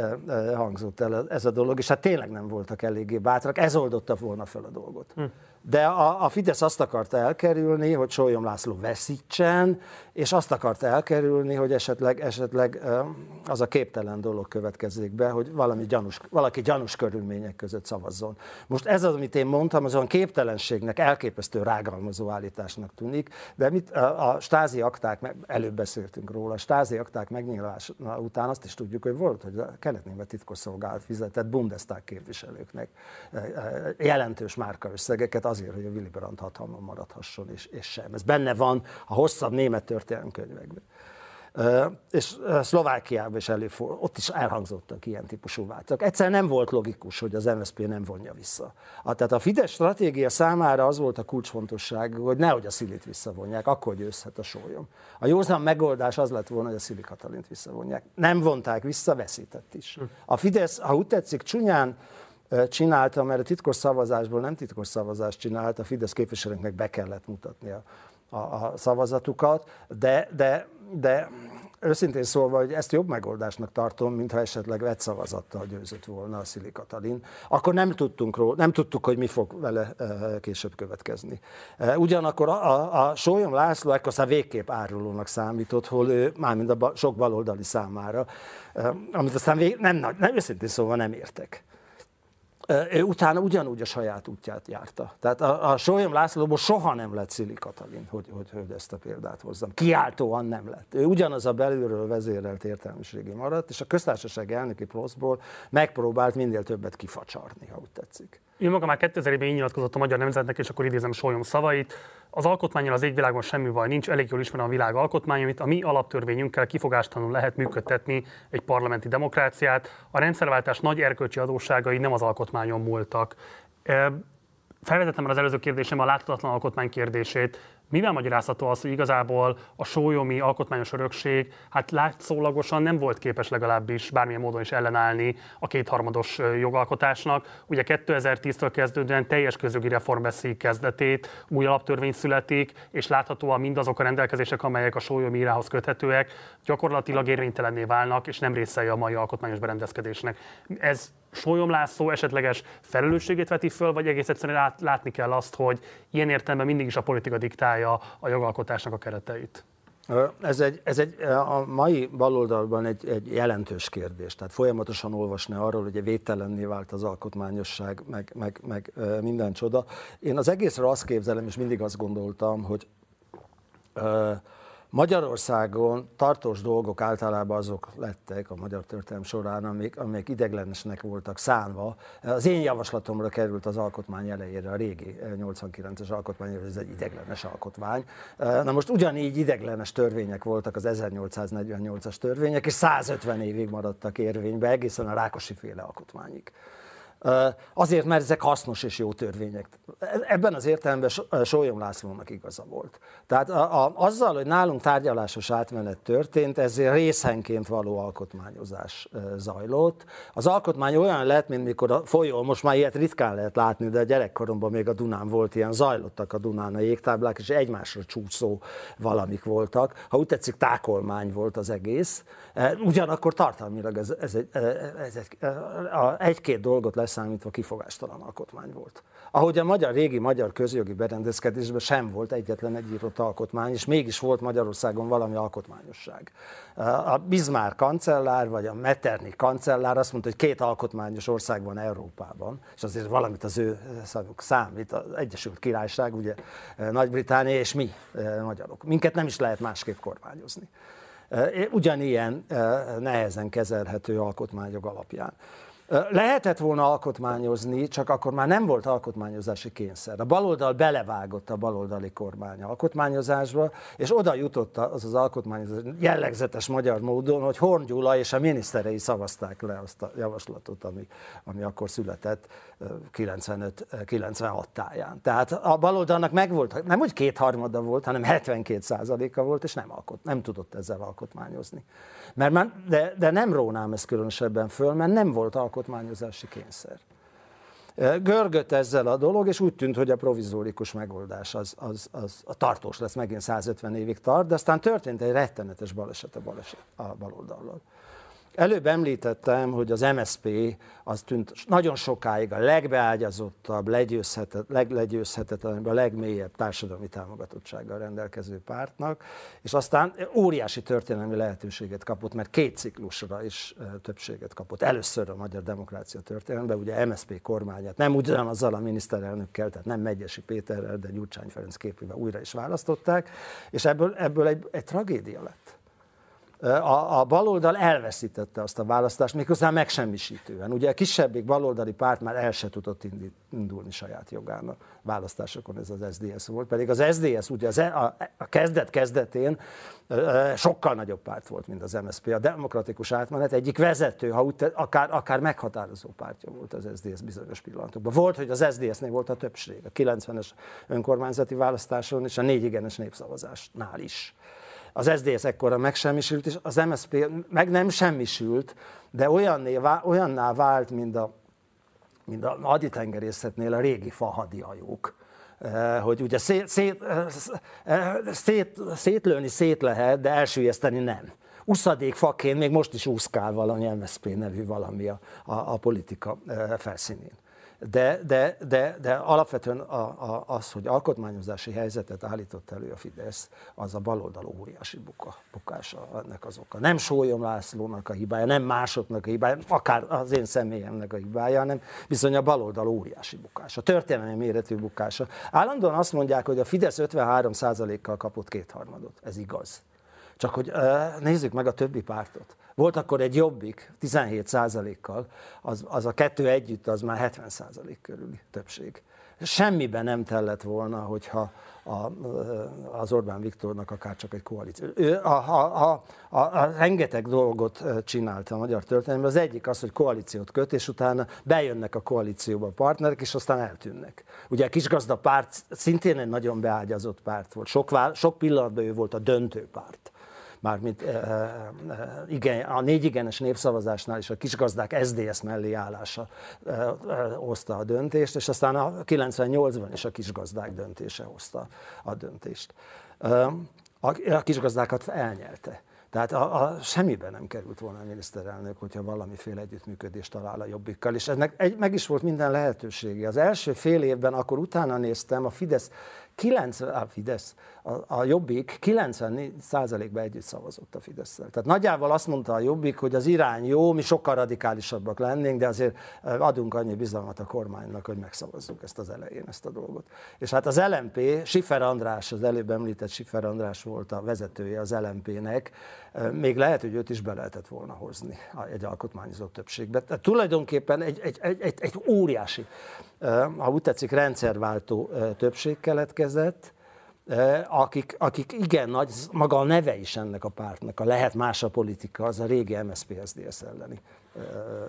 hangzott el ez a dolog, és hát tényleg nem voltak eléggé bátrak, ez oldotta volna fel a dolgot. Hm. De a, a Fidesz azt akarta elkerülni, hogy Sólyom László veszítsen, és azt akarta elkerülni, hogy esetleg, esetleg az a képtelen dolog következzék be, hogy valami gyanús, valaki gyanús körülmények között szavazzon. Most ez az, amit én mondtam, az olyan képtelenségnek, elképesztő rágalmazó állításnak tűnik, de mit a, a stázi akták, előbb beszéltünk róla, a stázi akták megnyílása után azt is tudjuk, hogy volt, hogy a kelet-német titkosszolgálat fizetett Bundestag képviselőknek jelentős márkaösszegeket azért, hogy a Willy Brandt hatalmon maradhasson, és, és sem. Ez benne van a hosszabb német történelmi könyvekben. És Szlovákiában is előfordul, ott is elhangzottak ilyen típusú változások. Egyszerűen nem volt logikus, hogy az em es zé pé nem vonja vissza. A, tehát a Fidesz stratégia számára az volt a kulcsfontosságú, hogy nehogy a Szilit visszavonják, akkor győzhet a Sólyom. A józan megoldás az lett volna, hogy a Szili Katalint visszavonják. Nem vonták vissza, veszített is. A Fidesz, ha úgy tetszik, csúnyán csinálta, mert a titkos szavazásból nem titkos szavazást csinált, a Fidesz képviselőknek be kellett mutatnia a, a szavazatukat, de, de, de őszintén szólva, hogy ezt jobb megoldásnak tartom, mintha esetleg egy szavazattal győzött volna a Szili Katalin. Akkor nem tudtunk róla, nem tudtuk, hogy mi fog vele később következni. Ugyanakkor a, a, a Sólyom László ekkor aztán végképp árulónak számított, hol ő, mármint a ba, sok baloldali számára, amit aztán vég, nem, nem, nem, őszintén szólva nem értek. Ő utána ugyanúgy a saját útját járta. Tehát a, a Sólyom Lászlóból soha nem lett Szili Katalin, hogy, hogy, hogy ezt a példát hozzam. Kiáltóan nem lett. Ő ugyanaz a belülről vezérelt értelmiségi maradt, és a köztársaság elnöki posztból megpróbált minél többet kifacsarni, ha úgy tetszik. Ő maga már kétezer-ben így nyilatkozott a Magyar Nemzetnek, és akkor idézem Sólyom szavait. Az alkotmánnyal az égvilágon semmi baj nincs, elég jól ismerem a világ alkotmány, amit a mi alaptörvényünkkel kifogástalanul lehet működtetni egy parlamenti demokráciát. A rendszerváltás nagy erkölcsi adósságai nem az alkotmányon múltak. Felvetettem már az előző kérdésem a láthatatlan alkotmány kérdését. Mivel magyarázható az, hogy igazából a sólyomi alkotmányos örökség hát látszólagosan nem volt képes legalábbis bármilyen módon is ellenállni a kétharmados jogalkotásnak. Ugye kétezer-tíztől kezdődően teljes közjogi reform veszi kezdetét, új alaptörvény születik, és láthatóan mindazok a rendelkezések, amelyek a sólyomi írához köthetőek, gyakorlatilag érvénytelenné válnak, és nem részei a mai alkotmányos berendezkedésnek. Ez Sólyom László esetleges felelősségét veti föl, vagy egész egyszerűen látni kell azt, hogy ilyen értelemben mindig is a politika diktálja a jogalkotásnak a kereteit? Ez egy, ez egy a mai baloldalban egy, egy jelentős kérdés. Tehát folyamatosan olvasni arról, hogy védtelenné vált az alkotmányosság, meg, meg, meg minden csoda. Én az egészről azt képzelem, és mindig azt gondoltam, hogy Magyarországon tartós dolgok általában azok lettek a magyar történelem során, amik, amik ideiglenesnek voltak szánva. Az én javaslatomra került az alkotmány elejére, a régi nyolcvankilences alkotmány, ez egy ideiglenes alkotmány. Na most ugyanígy ideiglenes törvények voltak az ezernyolcszáznegyvennyolcas törvények, és százötven évig maradtak érvényben, egészen a Rákosi féle alkotmányig. Azért, mert ezek hasznos és jó törvények. Ebben az értelemben Sólyom Lászlónak igaza volt. Tehát a, a, azzal, hogy nálunk tárgyalásos átmenet történt, ezért részenként való alkotmányozás zajlott. Az alkotmány olyan lett, mint mikor a folyó, most már ilyet ritkán lehet látni, de a gyerekkoromban még a Dunán volt ilyen, zajlottak a Dunán a jégtáblák, és egymásra csúszó valamik voltak. Ha úgy tetszik, tákolmány volt az egész. Ugyanakkor tartalmilag ez, ez egy, ez egy, egy-két dolgot lesz számítva kifogástalan alkotmány volt. Ahogy a magyar, régi magyar közjogi berendezkedésben sem volt egyetlen egy írott alkotmány, és mégis volt Magyarországon valami alkotmányosság. A Bismarck kancellár, vagy a Metternich kancellár azt mondta, hogy két alkotmányos ország van Európában, és azért valamit az ő szavuk számít, az Egyesült Királyság, ugye Nagy-Britannia, és mi magyarok. Minket nem is lehet másképp kormányozni. Ugyanilyen nehezen kezelhető alkotmányok alapján. Lehetett volna alkotmányozni, csak akkor már nem volt alkotmányozási kényszer. A baloldal belevágott a baloldali kormány alkotmányozásba, és oda jutott az az alkotmányozás jellegzetes magyar módon, hogy Horn Gyula és a miniszterei szavazták le azt a javaslatot, ami, ami akkor született kilencvenöt kilencvenhat táján. Tehát a baloldalnak megvolt, nem úgy kétharmada volt, hanem hetvenkét százaléka volt, és nem, alkot, nem tudott ezzel alkotmányozni. Mert már, de, de nem rónám ezt különösebben föl, mert nem volt alkotmányozási kényszer. Görgött ezzel a dolog, és úgy tűnt, hogy a provizórikus megoldás az, az, az a tartós lesz, megint százötven évig tart, de aztán történt egy rettenetes baleset a, baleset, a baloldallal. Előbb említettem, hogy az em es zé pé az tűnt nagyon sokáig a legbeágyazottabb, legyőzhetet, leglegyőzhetetlenebb, a legmélyebb társadalmi támogatottsággal rendelkező pártnak, és aztán óriási történelmi lehetőséget kapott, mert két ciklusra is többséget kapott. Először a magyar demokrácia történelemben, ugye em es zé pé kormányát nem ugyanazzal a miniszterelnökkel, tehát nem Megyesi Péterrel, de Gyurcsány Ferenc képével újra is választották, és ebből, ebből egy, egy tragédia lett. A, a baloldal elveszítette azt a választást, méghozzá megsemmisítően. Ugye a kisebbik baloldali párt már el se tudott indulni saját jogán a választásokon, ez az es zé dé es volt. Pedig az es zé dé es ugye az, a, a kezdet-kezdetén sokkal nagyobb párt volt, mint az em es zé pé. A demokratikus átmenet egyik vezető, ha úgy, akár, akár meghatározó pártja volt az es zé dé es bizonyos pillanatokban. Volt, hogy az es zé dé esnél volt a többség, a kilencvenes önkormányzati választáson és a négy igenes népszavazásnál is. Az es zé dé es ekkora megsemmisült, és az em es zé pé meg nem semmisült, de olyanná vált, mint a, mint a haditengerészetnél a régi fa hadihajók. Hogy ugye szét, szét, szét, szétlőni szét lehet, de elsüllyeszteni nem. Uszadék faként még most is úszkál valami em es zé pé nevű valami a, a, a politika felszínén. De, de, de, de alapvetően a, a, az, hogy alkotmányozási helyzetet állított elő a Fidesz, az a baloldal óriási buka, bukása ennek az oka. Nem Sólyom Lászlónak a hibája, nem másoknak a hibája, akár az én személyemnek a hibája, hanem bizony a baloldal óriási bukása, történelmi méretű bukása. Állandóan azt mondják, hogy a Fidesz ötvenhárom százalékkal kapott kétharmadot, ez igaz. Csak hogy nézzük meg a többi pártot. Volt akkor egy Jobbik tizenhét százalékkal, az, az a kettő együtt az már hetven százalék körüli többség. Semmiben nem tellett volna, hogyha a, az Orbán Viktornak akár csak egy koalíció. Ő a, a, a, a, a rengeteg dolgot csinálta a magyar történelemben. Az egyik az, hogy koalíciót köt, és utána bejönnek a koalícióba a partnerek, és aztán eltűnnek. Ugye a Kisgazda párt szintén egy nagyon beágyazott párt volt. Sok, vál, sok pillanatban ő volt a döntő párt. Mármint igen, a négy igenes népszavazásnál is a kisgazdák es zé dé es mellé állása hozta a döntést, és aztán a kilencvennyolcban is a kisgazdák döntése hozta a döntést. A kisgazdákat elnyelte. Tehát a, a, semmiben nem került volna a miniszterelnök, hogyha valamiféle együttműködést talál a Jobbikkal, és ennek egy, meg is volt minden lehetősége. Az első fél évben akkor utána néztem, a Fidesz, kilencven, a, Fidesz, a, a Jobbik kilencvennégy százalékba együtt szavazott a Fideszsel. Tehát nagyjából azt mondta a Jobbik, hogy az irány jó, mi sokkal radikálisabbak lennénk, de azért adunk annyi bizalmat a kormánynak, hogy megszavazzuk ezt az elején, ezt a dolgot. És hát az el em pé, Schiffer András, az előbb említett Schiffer András volt a vezetője az el em pének, még lehet, hogy őt is be lehetett volna hozni egy alkotmányozó többségbe. Tehát tulajdonképpen egy, egy, egy, egy, egy óriási, ha úgy tetszik, rendszerváltó többség keletkezett, akik, akik igen nagy, maga a neve is ennek a pártnak, a lehet más a politika, az a régi em es zé pé es zé dé es elleni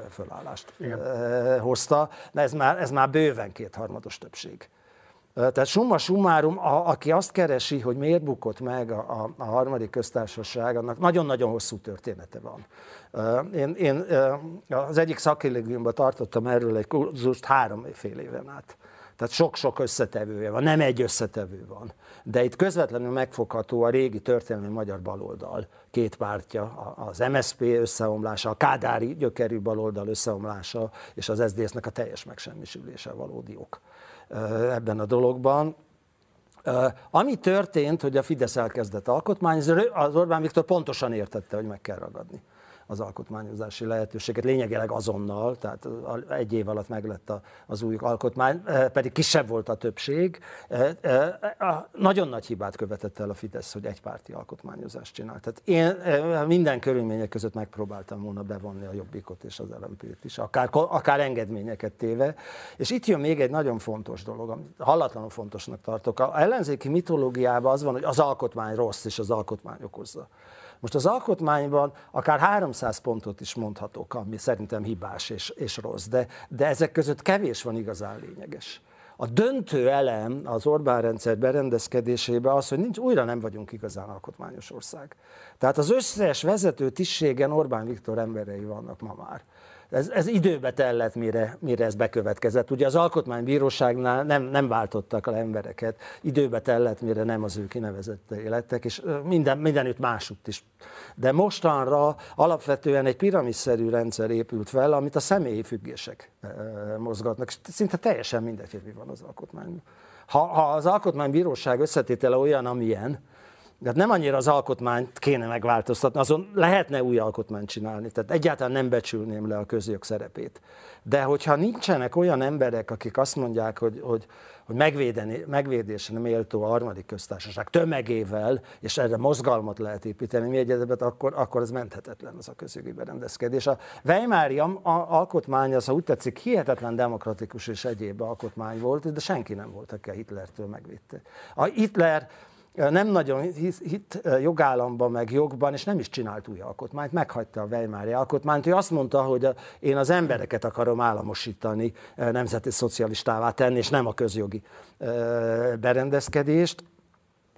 fölállást Igen. hozta. De ez már, ez már bőven kétharmados többség. Tehát summa summarum, a, aki azt keresi, hogy miért bukott meg a, a, a harmadik köztársaság, annak nagyon-nagyon hosszú története van. Én, én az egyik szakkollégiumban tartottam erről egy kurzust három fél éven át. Tehát sok-sok összetevője van, nem egy összetevő van. De itt közvetlenül megfogható a régi történelmi magyar baloldal két pártja, az em es zé pé összeomlása, a kádári gyökerű baloldal összeomlása, és az es zé dé es znek a teljes megsemmisülése valódi ok ebben a dologban. Ami történt, hogy a Fidesz elkezdett alkotmányozni, az Orbán Viktor pontosan értette, hogy meg kell ragadni az alkotmányozási lehetőséget, lényegileg azonnal, tehát egy év alatt meglett az új alkotmány, pedig kisebb volt a többség. Nagyon nagy hibát követett el a Fidesz, hogy egypárti alkotmányozást csinált. Tehát én minden körülmények között megpróbáltam volna bevonni a Jobbikot és az el em pét is, akár, akár engedményeket téve. És itt jön még egy nagyon fontos dolog, amit hallatlanul fontosnak tartok. A ellenzéki mitológiában az van, hogy az alkotmány rossz, és az alkotmány okozza. Most az alkotmányban akár háromszáz pontot is mondhatok, ami szerintem hibás és, és rossz, de, de ezek között kevés van igazán lényeges. A döntő elem az Orbán rendszer berendezkedésében az, hogy nincs, újra nem vagyunk igazán alkotmányos ország. Tehát az összes vezető tisztségen Orbán Viktor emberei vannak ma már. Ez, ez időbe tellett, mire, mire ez bekövetkezett. Ugye az Alkotmánybíróságnál nem, nem váltottak el embereket, időbe tellett, mire nem az ő kinevezettei lettek, és minden, mindenütt másutt is. De mostanra alapvetően egy piramisszerű rendszer épült fel, amit a személyi függések mozgatnak, és szinte teljesen mindegy, hogy mi van az alkotmányban. Ha, ha az Alkotmánybíróság összetétele olyan, amilyen, de nem annyira az alkotmányt kéne megváltoztatni, azon lehetne új alkotmányt csinálni, tehát egyáltalán nem becsülném le a közjog szerepét. De hogyha nincsenek olyan emberek, akik azt mondják, hogy, hogy, hogy megvédeni, megvédésre méltó a harmadik köztársaság tömegével, és erre mozgalmat lehet építeni, mi egyébként, akkor, akkor ez menthetetlen az a közjogi berendezkedés. A weimári alkotmány az, ha úgy tetszik, hihetetlen demokratikus és egyéb alkotmány volt, de senki nem volt, aki a Hitlertől megvédte. A Hitler nem nagyon hitt jogállamban, meg jogban, és nem is csinált új alkotmányt, meghagyta a weimári alkotmányt. Ő azt mondta, hogy én az embereket akarom államosítani, nemzeti szocialistává tenni, és nem a közjogi berendezkedést.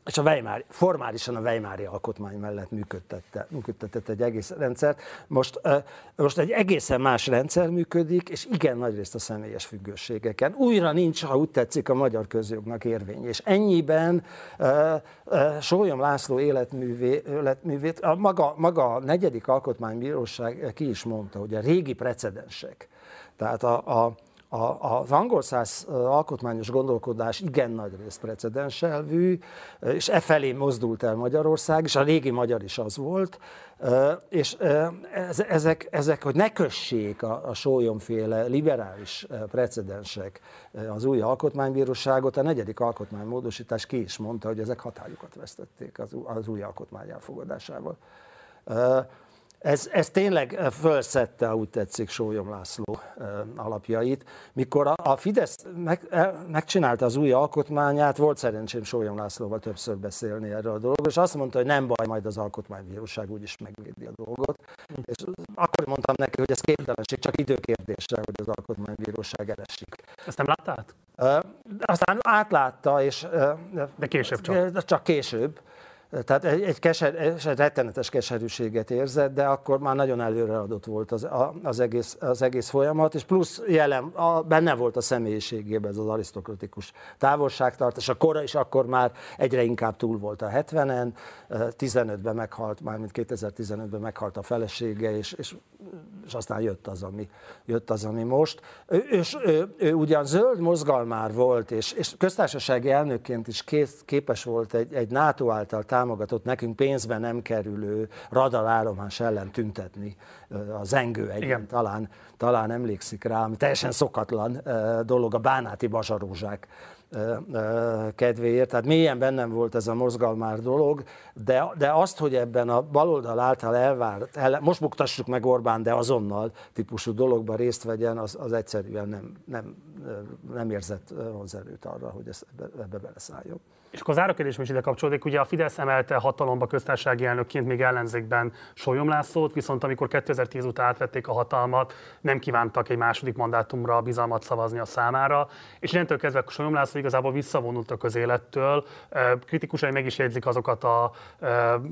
És a weimári, formálisan a weimári alkotmány mellett működtette, működtetett egy egész rendszert. Most, most egy egészen más rendszer működik, és igen nagyrészt a személyes függőségeken. Újra nincs, ha úgy tetszik, a magyar közjognak érvény. És ennyiben Sólyom László életművé, életművét, a maga, maga a negyedik alkotmánybíróság ki is mondta, hogy a régi precedensek, tehát a... a az angolszász alkotmányos gondolkodás igen nagy részt precedenselvű, és e felé mozdult el Magyarország, és a régi magyar is az volt, és ezek, ezek hogy ne kössék a, a Sólyomféle liberális precedensek az új alkotmánybíróságot, a negyedik alkotmánymódosítás ki is mondta, hogy ezek hatályukat vesztették az, az új alkotmány elfogadásával. Ez, ez tényleg fölszedte, úgy tetszik, Sólyom László alapjait. Mikor a Fidesz meg, megcsinálta az új alkotmányát, volt szerencsém Sólyom Lászlóval többször beszélni erről a dologról, és azt mondta, hogy nem baj, majd az alkotmánybíróság úgyis megvédi a dolgot. És akkor mondtam neki, hogy ez képtelenség, csak időkérdése, hogy az alkotmánybíróság elesik. Ezt nem láttad? Aztán átlátta, és... De később csak. Csak később. Tehát egy, egy, keser, egy rettenetes keserűséget érzett, de akkor már nagyon előreadott volt az, az, egész, az egész folyamat, és plusz jelen, a, benne volt a személyiségében ez az arisztokratikus távolságtartás, a kora is akkor már egyre inkább túl volt a hetvenen, tizenötben meghalt, mármint kétezer-tizenötben meghalt a felesége, és, és, és aztán jött az, ami, jött az, ami most. Ő, és, ő, ő ugyan zöld mozgalmár volt, és, és köztársasági elnökként is kész, képes volt egy, egy NATO által támogatott, nekünk pénzben nem kerülő radarállomás ellen tüntetni, a Zengő egyen, talán, talán emlékszik rá, ami teljesen szokatlan dolog, a bánáti bazsarózsák kedvéért, tehát mélyen bennem volt ez a mozgalmár dolog, de, de azt, hogy ebben a baloldal által elvárt, el, most buktassuk meg Orbán, de azonnal típusú dologban részt vegyen, az, az egyszerűen nem, nem, nem érzett vonzerőt arra, hogy ezt ebbe, ebbe beleszálljon. És akkor az árakedésem is ide kapcsolódik, ugye a Fidesz emelte hatalomba köztársasági elnökként még ellenzékben Sólyom Lászlót, viszont amikor kétezer-tíz után átvették a hatalmat, nem kívántak egy második mandátumra bizalmat szavazni a számára, és innentől kezdve Sólyom László igazából visszavonult a közélettől, kritikusai meg is jegyzik azokat a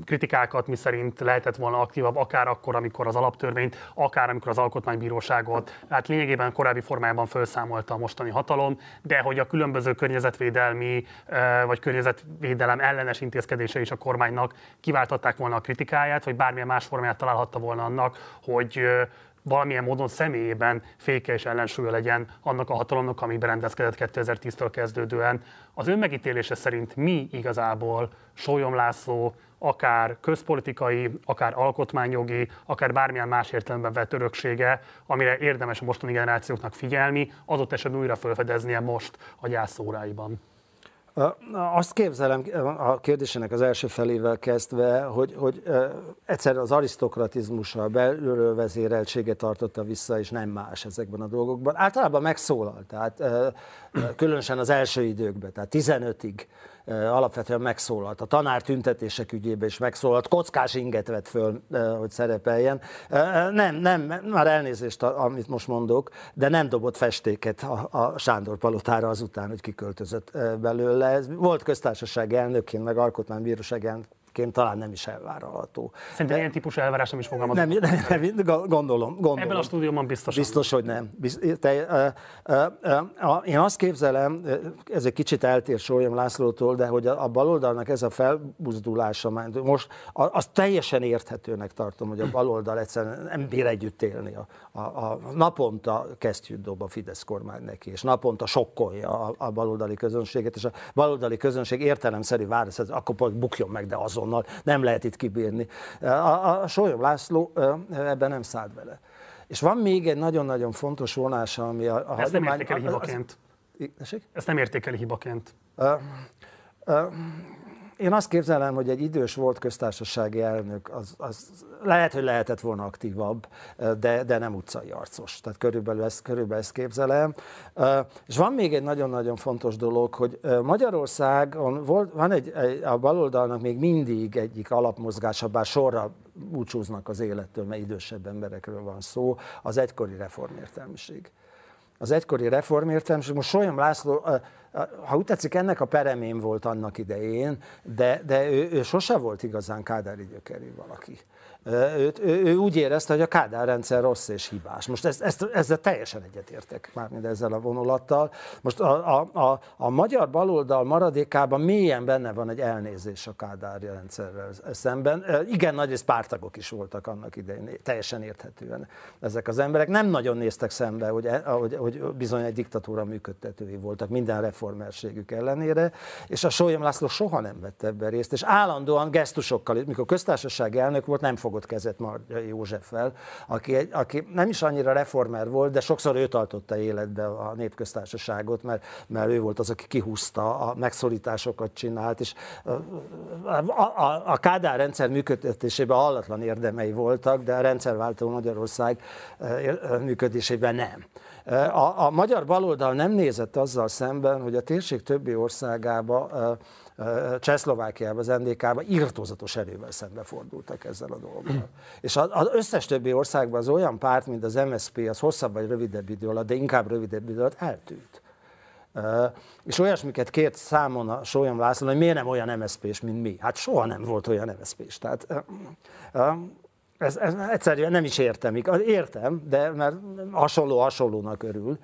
kritikákat, miszerint lehetett volna aktívabb, akár akkor, amikor az alaptörvényt, akár amikor az Alkotmánybíróságot, hát lényegében korábbi formájában felszámolta a mostani hatalom, de hogy a különböző környezetvédelmi vagy környezetvédelem ellenes intézkedése is a kormánynak kiváltatták volna a kritikáját, vagy bármilyen más formáját találhatta volna annak, hogy valamilyen módon személyében féke és ellensúlya legyen annak a hatalomnak, ami berendezkedett kétezer-tíztől kezdődően. Az ön megítélése szerint mi igazából Sólyom László akár közpolitikai, akár alkotmányjogi, akár bármilyen más értelemben vett öröksége, amire érdemes a mostani generációknak figyelni, adott esetben újra felfedeznie most a gyászóráiban? Azt képzelem, a kérdésének az első felével kezdve, hogy, hogy egyszerűen az arisztokratizmusa, belülről vezéreltsége tartotta vissza, és nem más ezekben a dolgokban. Általában megszólalt, tehát különösen az első időkben, tehát tizenötig alapvetően megszólalt. A tanár tüntetések ügyében is megszólalt, kockás inget vett föl, hogy szerepeljen. Nem, nem, már elnézést, amit most mondok, de nem dobott festéket a Sándor palotára azután, hogy kiköltözött belőle. Ez volt köztársaság elnökként, meg alkotmánybíróság elnökként, talán nem is elvárható. Szerintem ilyen típusú elvárás nem is fogalmazom. Nem, nem, nem, gondolom, gondolom. Ebben a stúdióban biztos. Biztos, hogy nem. Bizt, te, uh, uh, uh, én azt képzelem, ez egy kicsit eltér Sólyom Lászlótól, de hogy a, a baloldalnak ez a felbuzdulása, most azt teljesen érthetőnek tartom, hogy a baloldal egyszerűen nem bír együtt élni. A, a, a naponta kesztyűt dob a Fidesz kormány neki, és naponta sokkolja a, a baloldali közönséget, és a baloldali közönség értelemszerű válasz, akkor bukjon meg, de azon. Nem lehet itt kibírni. A, a, a Sólyom László ebben nem szállt bele. És van még egy nagyon-nagyon fontos vonása, ami a, a Ez nem értékeli hibaként. Az... Ez nem értékeli hibaként. Uh, uh, én azt képzelem, hogy egy idős volt köztársasági elnök, az, az lehet, hogy lehetett volna aktívabb, de, de nem utcai arcos. Tehát körülbelül ezt, körülbelül ezt képzelem. És van még egy nagyon-nagyon fontos dolog, hogy Magyarországon volt, van egy, a baloldalnak még mindig egyik alapmozgása, bár sorra búcsúznak az élettől, mert idősebb emberekről van szó, az egykori reformértelmiség. Az egykori reformértelmiség, most Sólyom László... Ha úgy tetszik, ennek a peremén volt annak idején, de, de ő, ő sose volt igazán kádári gyökerű valaki. Ő, ő, ő úgy érezte, hogy a Kádár rendszer rossz és hibás. Most ezt, ezt, ezzel teljesen egyetértek már mind ezzel a vonulattal. Most a, a, a, a magyar baloldal maradékában mélyen benne van egy elnézés a Kádár rendszerrel szemben. Igen, nagyrészt párttagok is voltak annak idején, teljesen érthetően ezek az emberek. Nem nagyon néztek szembe, hogy, hogy, hogy bizony egy diktatúra működtetői voltak minden reformerségük ellenére, és a Sólyom László soha nem vette ebben részt, és állandóan gesztusokkal, mikor köztársasági elnök volt, nem fog kezet Mádl Józseffel, aki, egy, aki nem is annyira reformer volt, de sokszor ő tartotta életbe a népköztársaságot, mert, mert ő volt az, aki kihúzta, a megszorításokat csinált, és a, a, a Kádár rendszer működtetésében hallatlan érdemei voltak, de a rendszerváltó Magyarország működésében nem. A, a magyar baloldal nem nézett azzal szemben, hogy a térség többi országába, Csehszlovákiában, az en dé ká-ban irtózatos erővel szembefordultak ezzel a dolgokkal. És az összes többi országban az olyan párt, mint az em es zé pé, az hosszabb vagy rövidebb idő alatt, de inkább rövidebb idő alatt eltűnt. És olyasmiket kért számon a Sólyom László, hogy miért nem olyan em es zé pés, mint mi? Hát soha nem volt olyan em es zé pés. Tehát ez, ez egyszerűen nem is értem. Értem, de mert hasonló hasonlónak örül.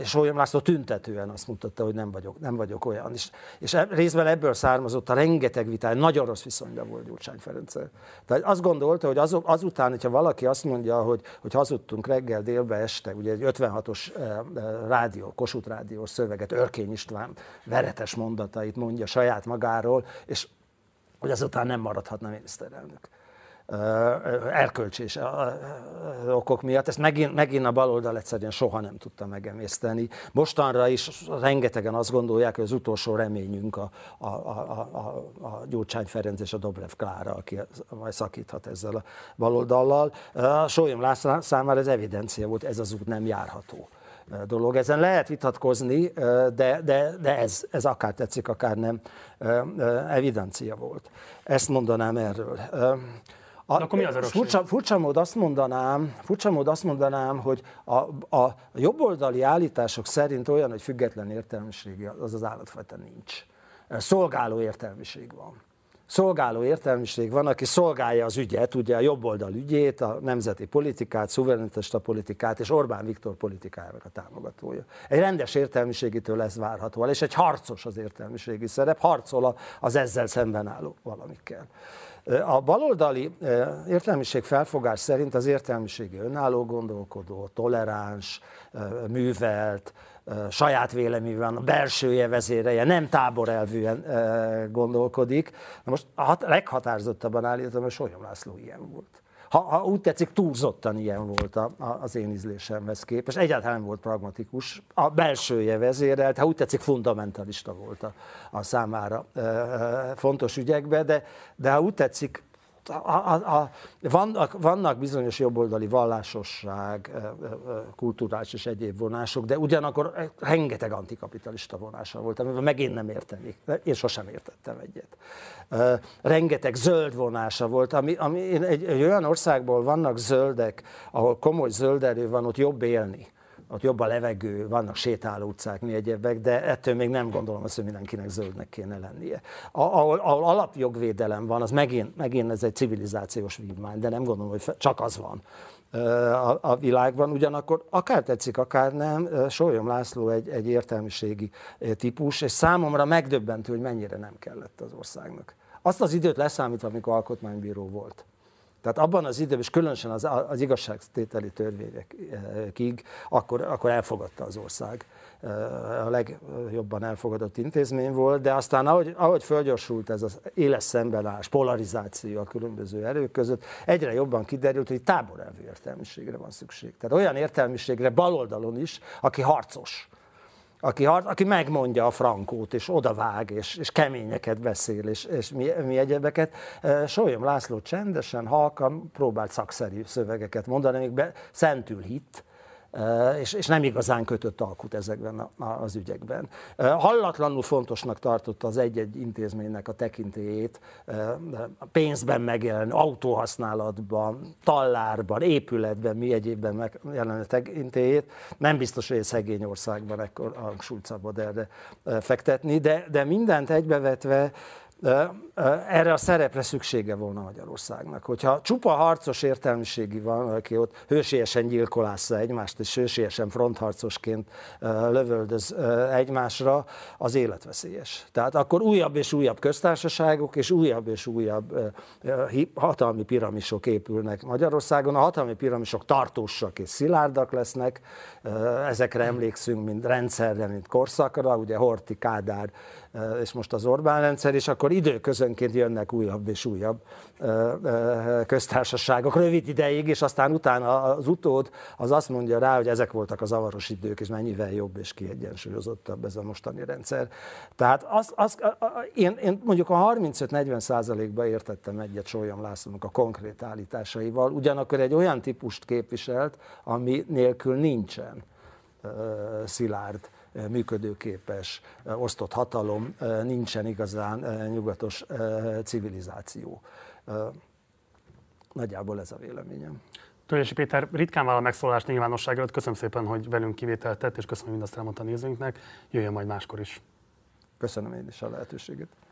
És Sólyom László tüntetően azt mutatta, hogy nem vagyok, nem vagyok olyan. És, és részben ebből származott a rengeteg vitája, nagyon rossz viszonyban volt Gyurcsány Ferenccel. Tehát azt gondolta, hogy azok, azután, hogyha valaki azt mondja, hogy, hogy hazudtunk reggel, délbe, este, ugye egy ötvenhatos rádió, Kossuth rádiós szöveget, Örkény István veretes mondatait mondja saját magáról, és hogy azután nem maradhatna miniszterelnök. erkölcsi és okok miatt. Ezt megint, megint a baloldal egyszerűen soha nem tudta megemészteni. Mostanra is rengetegen azt gondolják, hogy az utolsó reményünk a, a, a, a, a Gyurcsány Ferenc és a Dobrev Klára, aki majd szakíthat ezzel a baloldallal. A Sólyom László számára ez evidencia volt, ez az út nem járható dolog. Ezen lehet vitatkozni, de, de, de ez, ez akár tetszik, akár nem evidencia volt. Ezt mondanám erről. A, akkor mi az örökség? Furcsa, furcsa, mód azt mondanám, furcsa mód azt mondanám, hogy a, a jobboldali állítások szerint olyan, hogy független értelmiség, az az állatfajta nincs. Szolgáló értelmiség van. Szolgáló értelmiség van, aki szolgálja az ügyet, ugye a jobboldal ügyét, a nemzeti politikát, szuverenitista politikát és Orbán Viktor politikájának a támogatója. Egy rendes értelmiségitől ez várható, és egy harcos az értelmiségi szerep, harcol az ezzel szemben álló valamikkel. A baloldali értelmiség felfogás szerint az értelmiségi önálló gondolkodó, toleráns, művelt, saját véleményben a belsője vezéreje, nem táborelvűen gondolkodik. Na most a leghatározottabban állítom, hogy Sólyom László ilyen volt. Ha, ha úgy tetszik, túlzottan ilyen volt a, a, az én ízlésemhez képest. Egyáltalán nem volt pragmatikus, a belsője vezérelt, ha úgy tetszik, fundamentalista volt a, a számára e, e, fontos ügyekben, de, de ha úgy tetszik, a, a, a, vannak, vannak bizonyos jobboldali vallásosság, kulturális és egyéb vonások, de ugyanakkor rengeteg antikapitalista vonása volt, amivel megint nem értenék, én sosem értettem egyet. Rengeteg zöld vonása volt, ami, ami egy, egy olyan országból vannak zöldek, ahol komoly zölderő van, ott jobb élni. Ott jobb a levegő, vannak sétáló utcák, mi egyébek, de ettől még nem gondolom azt, hogy mindenkinek zöldnek kéne lennie. Ahol, ahol alapjogvédelem van, az megint, megint ez egy civilizációs vívmány, de nem gondolom, hogy csak az van a, a világban. Ugyanakkor akár tetszik, akár nem, Sólyom László egy, egy értelmiségi típus, és számomra megdöbbentő, hogy mennyire nem kellett az országnak. Azt az időt leszámítva, amikor alkotmánybíró volt. Tehát abban az időben, és különösen az, az igazságtételi törvényekig, akkor, akkor elfogadta az ország. A legjobban elfogadott intézmény volt, de aztán ahogy, ahogy fölgyorsult ez az éles szembenállás, polarizáció a különböző erők között, egyre jobban kiderült, hogy táborelvű értelmiségre van szükség. Tehát olyan értelmiségre baloldalon is, aki harcos. Aki, aki megmondja a frankót, és odavág, és, és keményeket beszél, és, és mi, mi egyebeket. Sólyom László csendesen, halkan próbált szakszerű szövegeket mondani, amikben szentül hitt, és, és nem igazán kötött alkut ezekben a, az ügyekben. Hallatlanul fontosnak tartotta az egy-egy intézménynek a tekintélyét, a pénzben megjelenő, autóhasználatban, tallárban, épületben, mi egyébben megjelenő tekintélyét. Nem biztos, hogy egy szegény országban ekkor a hangsúlyt szabad erre fektetni, de, de mindent egybevetve erre a szerepre szüksége volna Magyarországnak. Hogyha csupa harcos értelmiségi van, aki ott hősiesen gyilkolásza egymást, és hősiesen frontharcosként lövöldöz egymásra, az életveszélyes. Tehát akkor újabb és újabb köztársaságok, és újabb és újabb hatalmi piramisok épülnek Magyarországon. A hatalmi piramisok tartósak és szilárdak lesznek, ezekre emlékszünk, mint rendszerre, mint korszakra, ugye Horthy, Kádár, és most az Orbán rendszer, és akkor időközönként jönnek újabb és újabb köztársaságok rövid ideig, és aztán utána az utód az azt mondja rá, hogy ezek voltak a zavaros idők, és mennyivel jobb és kiegyensúlyozottabb ez a mostani rendszer. Tehát az, az, én, én mondjuk a harmincöt-negyven százalékba értettem egyet Sólyom Lászlónak a konkrét állításaival, ugyanakkor egy olyan típust képviselt, ami nélkül nincsen szilárd, működőképes, osztott hatalom, nincsen igazán nyugatos civilizáció. Nagyjából ez a véleményem. Tölgyessy Péter, ritkán vállal megszólalást nyilvánosság előtt. Köszönöm szépen, hogy velünk kivételt tett, és köszönöm, hogy mindazt elmondta nézőinknek. Jöjjön majd máskor is. Köszönöm én is a lehetőséget.